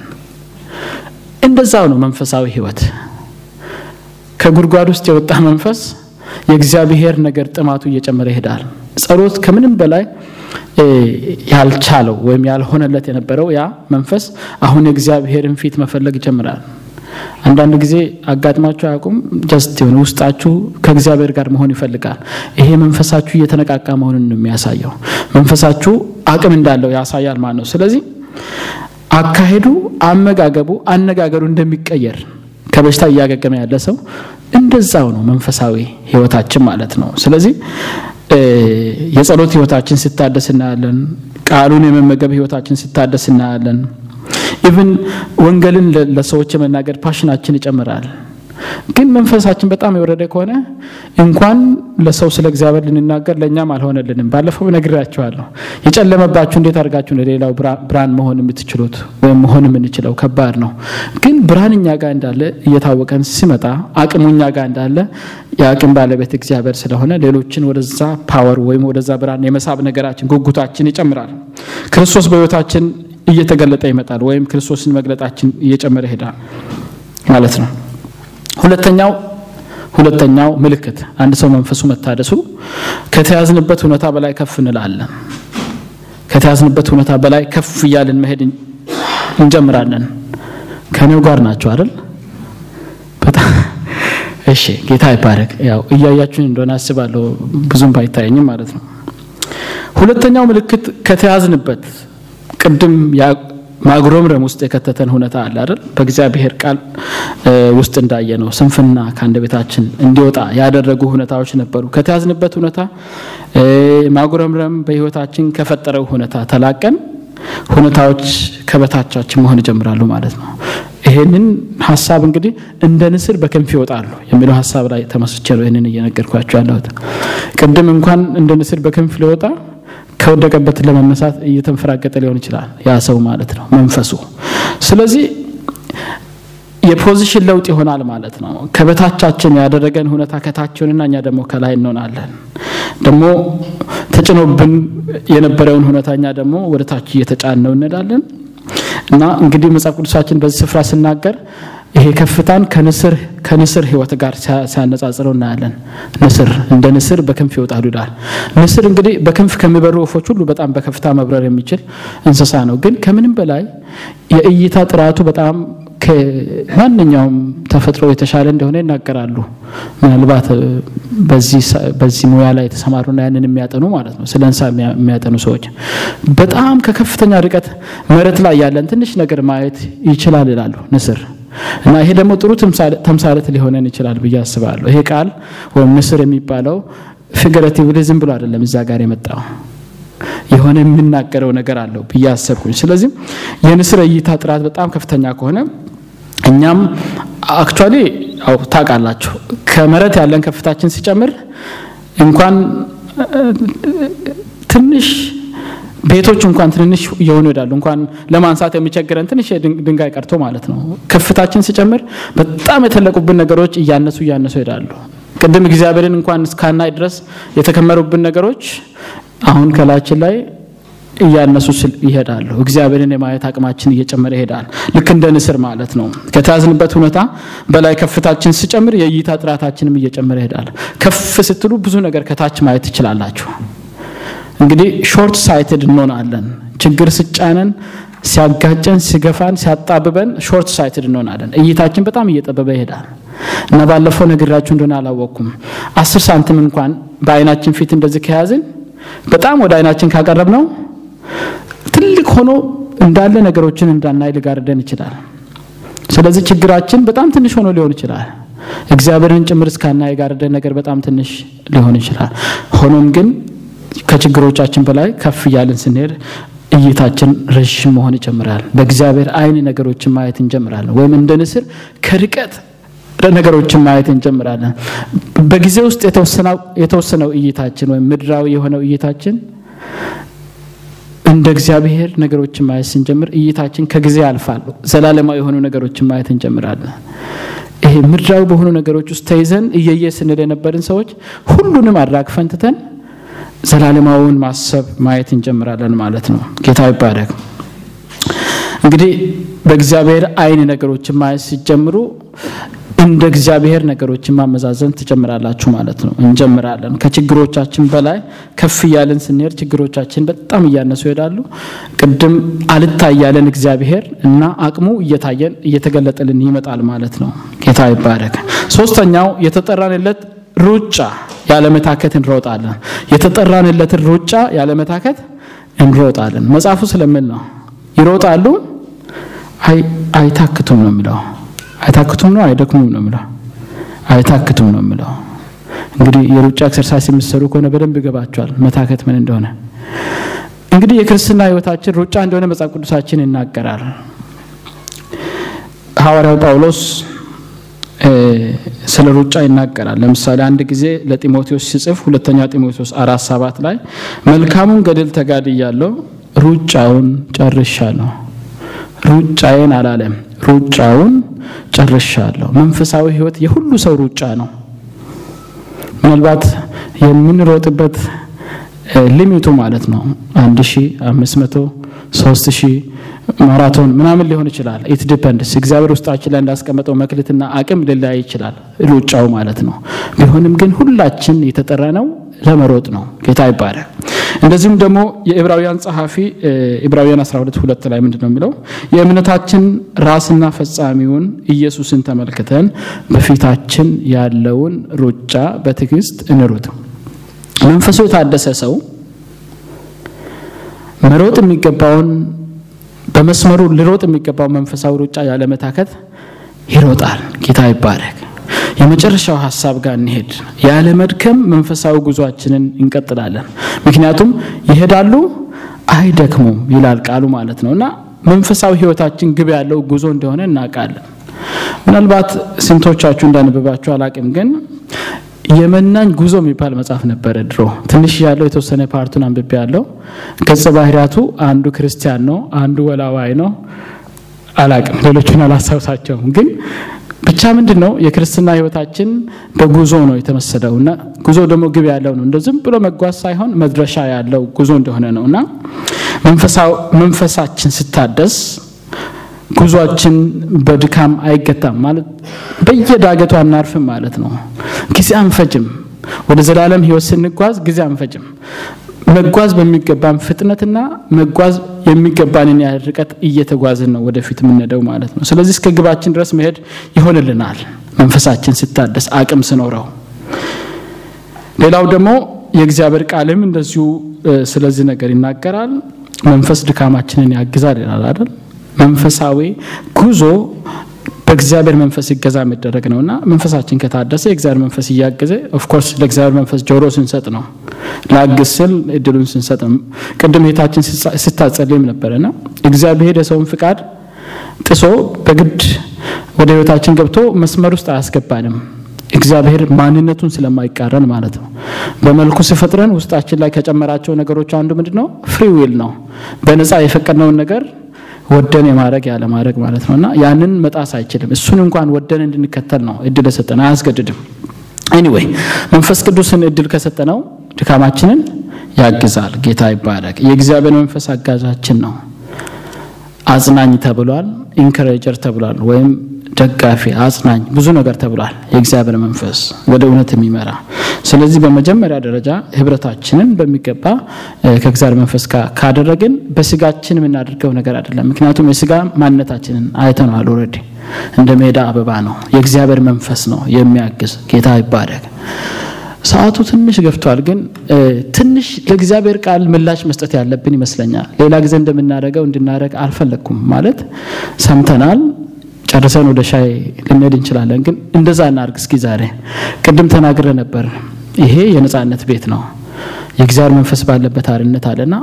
እንደዛው ነው መንፈሳዊ ህይወት ከጉርጓድ ውስጥ የወጣ መንፈስ የእግዚአብሔር ነገር ጥማቱ እየጨመረ ይሄዳል ጸሎት ከምንም በላይ ያልቻለው ወይም ያልሆነለት የነበረው ያ መንፈስ አሁን የእግዚአብሔርን ፊት መፈለግ ይጀምራል አንዳንድ ጊዜ አጋጥማችሁ ያቁም just ይሁን ውስጣችሁ ከእግዚአብሔር ጋር መሆን ይፈልጋል ይሄ መንፈሳችሁ እየተነቃቃ መሆኑን ነው የሚያሳየው መንፈሳችሁ አቅም እንዳለው ያሳያል ማለት ነው ስለዚህ አካሄዱ አመጋገቡ አነጋገሩ እንደሚቀየር ከበሽታ ያገገመ ያለ ሰው እንደዛው ነው መንፈሳዊ ህይወታችን ማለት ነው ስለዚህ የጸሎት ህይወታችን ሲታደስና ያለን ቃሉን የመመገብ ህይወታችን ሲታደስና ያለን ኢቭን ወንጌልን ለሰዎች መናገር ፓሽናችን ይጨምራል ግን መንፈሳችን በጣም ይወረደ ከሆነ እንኳን ለሰው ስለ እግዚአብሔር ልንናገር ለኛም አልሆነልንም። ባለፈው ነግራችኋለሁ የጨለመባችሁ እንዴት አርጋችሁ ለሌላው ብራን መሆን የምትችሉት ወይም መሆን የምንችለው ከባድ ነው። ግን ብራንኛ ጋር እንዳለ እየታወቀን ሲመጣ አቅሙኛ ጋር እንዳለ ያቅም ባለበት እግዚአብሔር ስለሆነ ሌሎችን ወደዛ ፓወር ወይም ወደዛ ብራን የመሳብ ነገራችን ጉጉታችን ይጨምራል። ክርስቶስ በህይወታችን እየተገለጠ ይመጣል ወይም ክርስቶስን መግለጣችን እየጨመረ ይሄዳል ማለት ነው። ሁለተኛው ምልክት አንድ ሰው መንፈሱ መታደሱ ከተያዝንበት ሁኔታ በላይ ከፍ እንላለን። ከተያዝንበት ሁኔታ በላይ ከፍ ይያልን መሄድ እንጀምራለን። ከኔው ጋር ናችሁ አይደል? በጣም እሺ ጌታ ይባረክ። ያው እያያችሁን እንደሆነ አስባለሁ ብዙም ባይታየኝም ማለት ነው። ሁለተኛው ምልክት ከተያዝንበት ቅድም ማግሮምረም ውስጥ የከተተን ሁኔታ አለ አይደል? በእግዚአብሔር ቃል ውስጥ እንዳየነው ስንፍና ካንደበታችን እንዲወጣ ያደረጉ ሁኔታዎች ነበሩ። ከተያዝንበት ሁኔታ ማግሮምረም በህይወታችን ከፈጠረው ሁኔታ ተላቀን ሁኔታዎች ከበታቻችን መሆን ጀምራሉ ማለት ነው። ይሄንን ሐሳብ እንግዲህ እንደ ንስር በከንፍ ይወጣሉ የሚለው ሐሳብ ላይ ተመስጬ ነው ይሄንን እየነገርኳችሁ ያለሁት። ቅድም እንኳን እንደ ንስር በከንፍ ሊወጣ ከወደቀበት ለመነሳት እየተንፈራገጠ ሊሆን ይችላል ያ ሰው ማለት ነው መንፈሱ። ስለዚህ የፖዚሽን ለውጥ ይሆናል ማለት ነው። ከበታቻችን ያደረገን ሁኔታ ከታችንና እኛ ደግሞ ከላይ እንሆናለን። ደግሞ ተጭኖብን የነበረውን ሁኔታኛ ደግሞ ወደታች እየተጫነው እንላለን። እና እንግዲህ መጽሐፍ ቅዱሳችን በዚህ ስፍራ ሲናገር ይሄ ከፍታን ከንስር ህይወት ጋር ሲያነጻጽረው እናያለን። ንስር እንደ ንስር በክንፍ ይወጣል ይላል። ንስር እንግዲህ በክንፍ ከመበሩ ወፎች ሁሉ በጣም በከፍታ መብረር የሚችል እንስሳ ነው። ግን ከምንም በላይ የእይታ ጥራቱ በጣም ከማንኛውም ተፈጥሮ የተሻለ እንደሆነ ይናገራሉ። ምናልባት በዚህ ሙያ ላይ ተሰማሩና ያንን የሚያጠኑ ማለት ነው ስለንሳ የሚያጠኑ ሰዎች በጣም ከከፍተኛ ርቀት መሬት ላይ ያለን ትንሽ ነገር ማየት ይችላል ይላሉ ንስር። እና ይሄ ደግሞ ጥሩ ተምሳሌት ሊሆነን ይችላል ብዬ አስባለሁ። ይሄ ቃል ወይም ንስር የሚባለው figuratively ዝም ብሎ አይደለም እዛ ጋር የመጣው የሆነ ምንናገረው ነገር አለው ብዬ አስብኩኝ። ስለዚህ የንስር እይታ ጥራት በጣም ከፍተኛ ከሆነ እኛም አክቹአሊ አውጣቃላችሁ ከመረት ያለን ከፍታችን ሲጨምር እንኳን ትንሽ ቤቶች እንኳን ትንሽ የሆኑ ይላሉ እንኳን ለማንሳት የሚቸገረን ትንሽ ድንጋይ ቀርቶ ማለት ነው። ከፍታችን ሲጨምር በጣም የተለቁብን ነገሮች እያነሱ ይላሉ። ቀደም እግዚአብሔርን እንኳን ስካናይ ድረስ የተከመሩብን ነገሮች አሁን ከላችን ላይ ያነሱ ይሄዳሉ። እግዚአብሔርን የማየት አቅማችን እየጨመረ ይሄዳል ልክ እንደ ንስር ማለት ነው። ከተያዝንበት ሁኔታ በላይ ከፍታችን ሲጨምር የእይታ ጥራታችንም እየጨመረ ይሄዳል። ከፍ ስትሉ ብዙ ነገር ከታች ማየት ትችላላችሁ። እንግዲህ ሾርት ሳይትድ እንሆናለን። ችግር ሲጫነን ሲያጋጨን ሲገፋን ሲያጣብበን ሾርት ሳይትድ እንሆናለን። እይታችን በጣም እየጠበበ ይሄዳል። እና ባለፈው ነግራችሁ እንደሆነ አላወኩም 10 ሳንቲም እንኳን በአይናችን ፊት እንደዚህ ከያዝን በጣም ወደ አይናችን ካቀረብነው ትልቅ ሆኖ እንዳለ ነገሮችን እንዳናይ ሊጋርደን ይችላል። ስለዚህ ችግራችን በጣም ትንሽ ሆኖ ሊሆን ይችላል። እግዚአብሔርን ጭምር ስካናይ ጋርደን ነገር በጣም ትንሽ ሊሆን ይችላል። ሆኖም ግን ከችግሮቻችን በላይ ከፍ ይያልን ስንሄድ እይታችን ረጅም መሆን ይጀምራል። በእግዚአብሔር አይን ነገሮችን ማየት እንጀምራለን ወይም እንደ ንስር ከርቀት ነገሮችን ማየት እንጀምራለን። በጊዜ ውስጥ የተወሰነው እይታችን ወይም ምድራዊ የሆነው እይታችን እንደ እግዚአብሔር ነገሮችን ማየት እንጀምር እይታችን ከጊዜ ያልፋል ዘላለማዊ የሆኑ ነገሮችን ማየት እንጀምራለን። ይሄ ምድራዊ በሆኑ ነገሮች ውስጥ ተይዘን እየየስንል የነበረን ሰዎች ሁሉንም አራግፈን ተተን ዘላለማውን ማሰብ ማየት እንጀምራለን ማለት ነው። ጌታ ይባረክ። እንግዲህ በእግዚአብሔር አይን ነገሮችን ማየት ሲጀምሩ እንደ እግዚአብሔር ነገሮችን ማመዛዘን ተጀምራላችሁ ማለት ነው እንጀምራለን። ከችግሮቻችን በላይ ከፍ ይያልን ስንሄድ ችግሮቻችን በጣም ያነሱ ይሄዳሉ። ቅድም አልታያለን እግዚአብሔር እና አቅሙ እየታየን እየተገለጠልን ይመጣል ማለት ነው። ጌታ ይባረክ። ሶስተኛው የተጠራንለት ሩጫ ያለመታከት እንሮጣለን። የተጠራንለት ሩጫ ያለመታከት እንሮጣለን መጽሐፉ ስለምን ነው ይሮጣሉ አይታክቱም ነው የሚለው። አይታክቱም ነው አይደክሙም ነው የሚለው። አይታክቱም ነው የሚለው እንግዲህ የሩጫ ኤክሰርሳይዝ የሚሰሩ ከሆነ በደንብ ይገባቸዋል መታከት ምን እንደሆነ። እንግዲህ የክርስቲና ህይወታችን ሩጫ እንደሆነ መጽሐፍ ቅዱሳችን ይናገራል። ሐዋርያው ጳውሎስ ስለ ሩጫ ይናገራል። ለምሳሌ አንድ ጊዜ ለጢሞቴዎስ ሲጽፍ ሁለተኛ ጢሞቴዎስ 4:7 ላይ መልካሙን ገድል ተጋድያለሁ ሩጫውን ጨርሻለሁ። ሩጫዬን አላለም ሩጫውን ጨርሻለሁ። መንፈሳዊ ህይወት የሁሉ ሰው ሩጫ ነው። ምናልባት የምንሮጥበት ሊሚቱ ማለት ነው 1500 3000 ማራቶን ምናምን ሊሆን ይችላል። ኢት ዲፔንድስ እግዚአብሔር ውስጣችን ላይ እንዳስቀመጠው መክሊትና አቅም ለላይ ይችላል ሩጫው ማለት ነው። ቢሆንም ግን ሁላችን የተጠራነው ለመሮጥ ነው። ጌታ ይባረክ። እንደዚህም ደግሞ የዕብራውያን ጸሐፊ ዕብራውያን 12:2 ላይ ምንድነው የሚለው? የእምነታችን ራስና ፈጻሚውን ኢየሱስን ተመልክተን በፊታችን ያለውን ሩጫ በትዕግስት እንሩጥ። መንፈሱ የታደሰ ሰው መሮጥ የሚገባውን በመስመሩ ለሮጥ የሚገባው መንፈሳዊ ሩጫ ያለ መታከት ይሮጣል። ጌታ ይባረክ። የመጨረሻው ሐሳብ ጋር እንሄድ። ያለ መድከም መንፈሳዊ ጉዟችንን እንቀጥላለን። ምክንያቱም ይሄዳሉ አይደክሙም ይላል ቃሉ ማለት ነውና መንፈሳዊ ህይወታችን ግብ ያለው ጉዞ እንደሆነ እናቃለን። ምናልባት ስንቶቻችሁ እንዳነበባችሁ አላቅም ግን የመናኝ ጉዞ የሚባል መጽሐፍ ነበር ድሮ ትንሽ ያለው የተወሰነ ፓርቱን አንብቤ ያለው። ከዛ ባህሪያቱ አንዱ ክርስቲያን ነው አንዱ ወላዋይ ነው አላቅም ሌሎችን አላሳውሳቸውም። ግን ብቻ ምንድነው የክርስቲና ህይወታችን በጉዞ ነው የተመሰደውና ጉዞ ደግሞ ግብ ያለው ነው። እንደዚህ ብሎ መጓዝ ሳይሆን መድረሻ ያለው ጉዞ እንደሆነ ነውና መንፈሳችን ሲታደስ ጉዟችን በድካም አይገታም ማለት በየዳገቱ አናርፍም ማለት ነው። ጊዜ አንፈጅም። ወደ ዘላለም ህይወት ስንጓዝ ጊዜ አንፈጅም። መጓዝ በሚገባን ፍጥነትና መጓዝ የሚገባንን ያርቀት እየተጓዝን ነው ወደፊት ምንነደው ማለት ነው። ስለዚህ እስከ ግባችን ድረስ መሄድ ይሆንልናል መንፈሳችን ሲታደስ አቅም ሲኖረው። ሌላው ደግሞ የእግዚአብሔር ቃልም እንደዚሁ ስለዚህ ነገር ይናገራል። መንፈስ ድካማችንን ያግዛል ይላል አይደል? መንፈሳዊ ጉዞ በእግዚአብሔር መንፈስ ይገዛ መደረግ ነውና መንፈሳችን ከታደሰ የእግዚአብሔር መንፈስ ይያገዘ ኦፍ ኮርስ ለእግዚአብሔር መንፈስ ጆሮ ስንሰጥ ነው ላግስል እድሉን ስንሰጥ ነው። ቀደም ሄታችን ስታጸልይም ነበርና እግዚአብሔር የሰውን ፍቃድ ጥሶ በግድ ወደ ህይወታችን ገብቶ መስመር ውስጥ አያስገባንም። እግዚአብሔር ማንነቱን ስለማይቃረን ማለት ነው። በመልኩ ሲፈጥረን ውስጣችን ላይ ከጨመራቸው ነገሮች አንዱ ምንድነው? ፍሪ ዊል ነው። በነፃ የፈቀደው ነገር ወደን የማረግ ያለ ማረግ ማለት ነውና ያንን መጣስ አይችልም። እሱን እንኳን ወደን እንድንከተል ነው እድል ሰጠና አያስገድድም። ኤኒዌይ መንፈስ ቅዱስን እድል ከሰጠነው ድካማችንን ያግዛል። ጌታ ይባረክ። የእግዚአብሔር መንፈስ አጋዛችን ነው። አጽናኝ ተብሏል፣ ኢንከሬጀር ተብሏል፣ ወይም ደጋፊ አጽናኝ ብዙ ነገር ተብሏል። የእግዚአብሔር መንፈስ ወደ እውነት የሚመራ ስለዚህ በመጀመሪያ ደረጃ ህብረታችንን በሚገባ ከእግዚአብሔር መንፈስ ጋር ካደረግን በስጋችን ምን አድርገው ነገር አይደለም። ምክንያቱም የስጋ ማንነታችንን አይተናል ኦሬዲ እንደሜዳ አበባ ነው። የእግዚአብሔር መንፈስ ነው የሚያግዝ። ጌታ ይባረክ። ሰዓቱ ትንሽ ገፍቷል ግን ትንሽ ለእግዚአብሔር ቃል ምላሽ መስጠት ያለብን ይመስለኛል። ሌላ ጊዜ እንደምናደርገው እንድናደርግ አልፈለኩም ማለት ሰምተናል ጨርሰን ወደ ሻይ ልንሄድ እንችላለን ግን እንደዛ እናርግ እስኪ ዛሬ። ቀደም ተናግረ ነበር ይሄ የነጻነት ቤት ነው። የእግዚአብሔር መንፈስ ባለበት አርነት አለና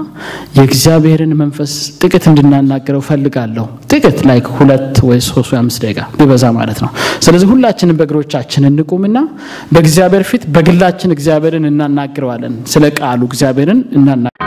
የእግዚአብሔርን መንፈስ ጥቂት እንድናናገረው ፈልጋለሁ። ጥቂት ላይክ 2 ወይ 3 ወይ 5 ደቂቃ በዛ ማለት ነው። ስለዚህ ሁላችንም በእግሮቻችን እንቁምና በእግዚአብሔር ፊት በግላችን እግዚአብሔርን እናናገረዋለን። ስለ ቃሉ እግዚአብሔርን እናናገረዋለን።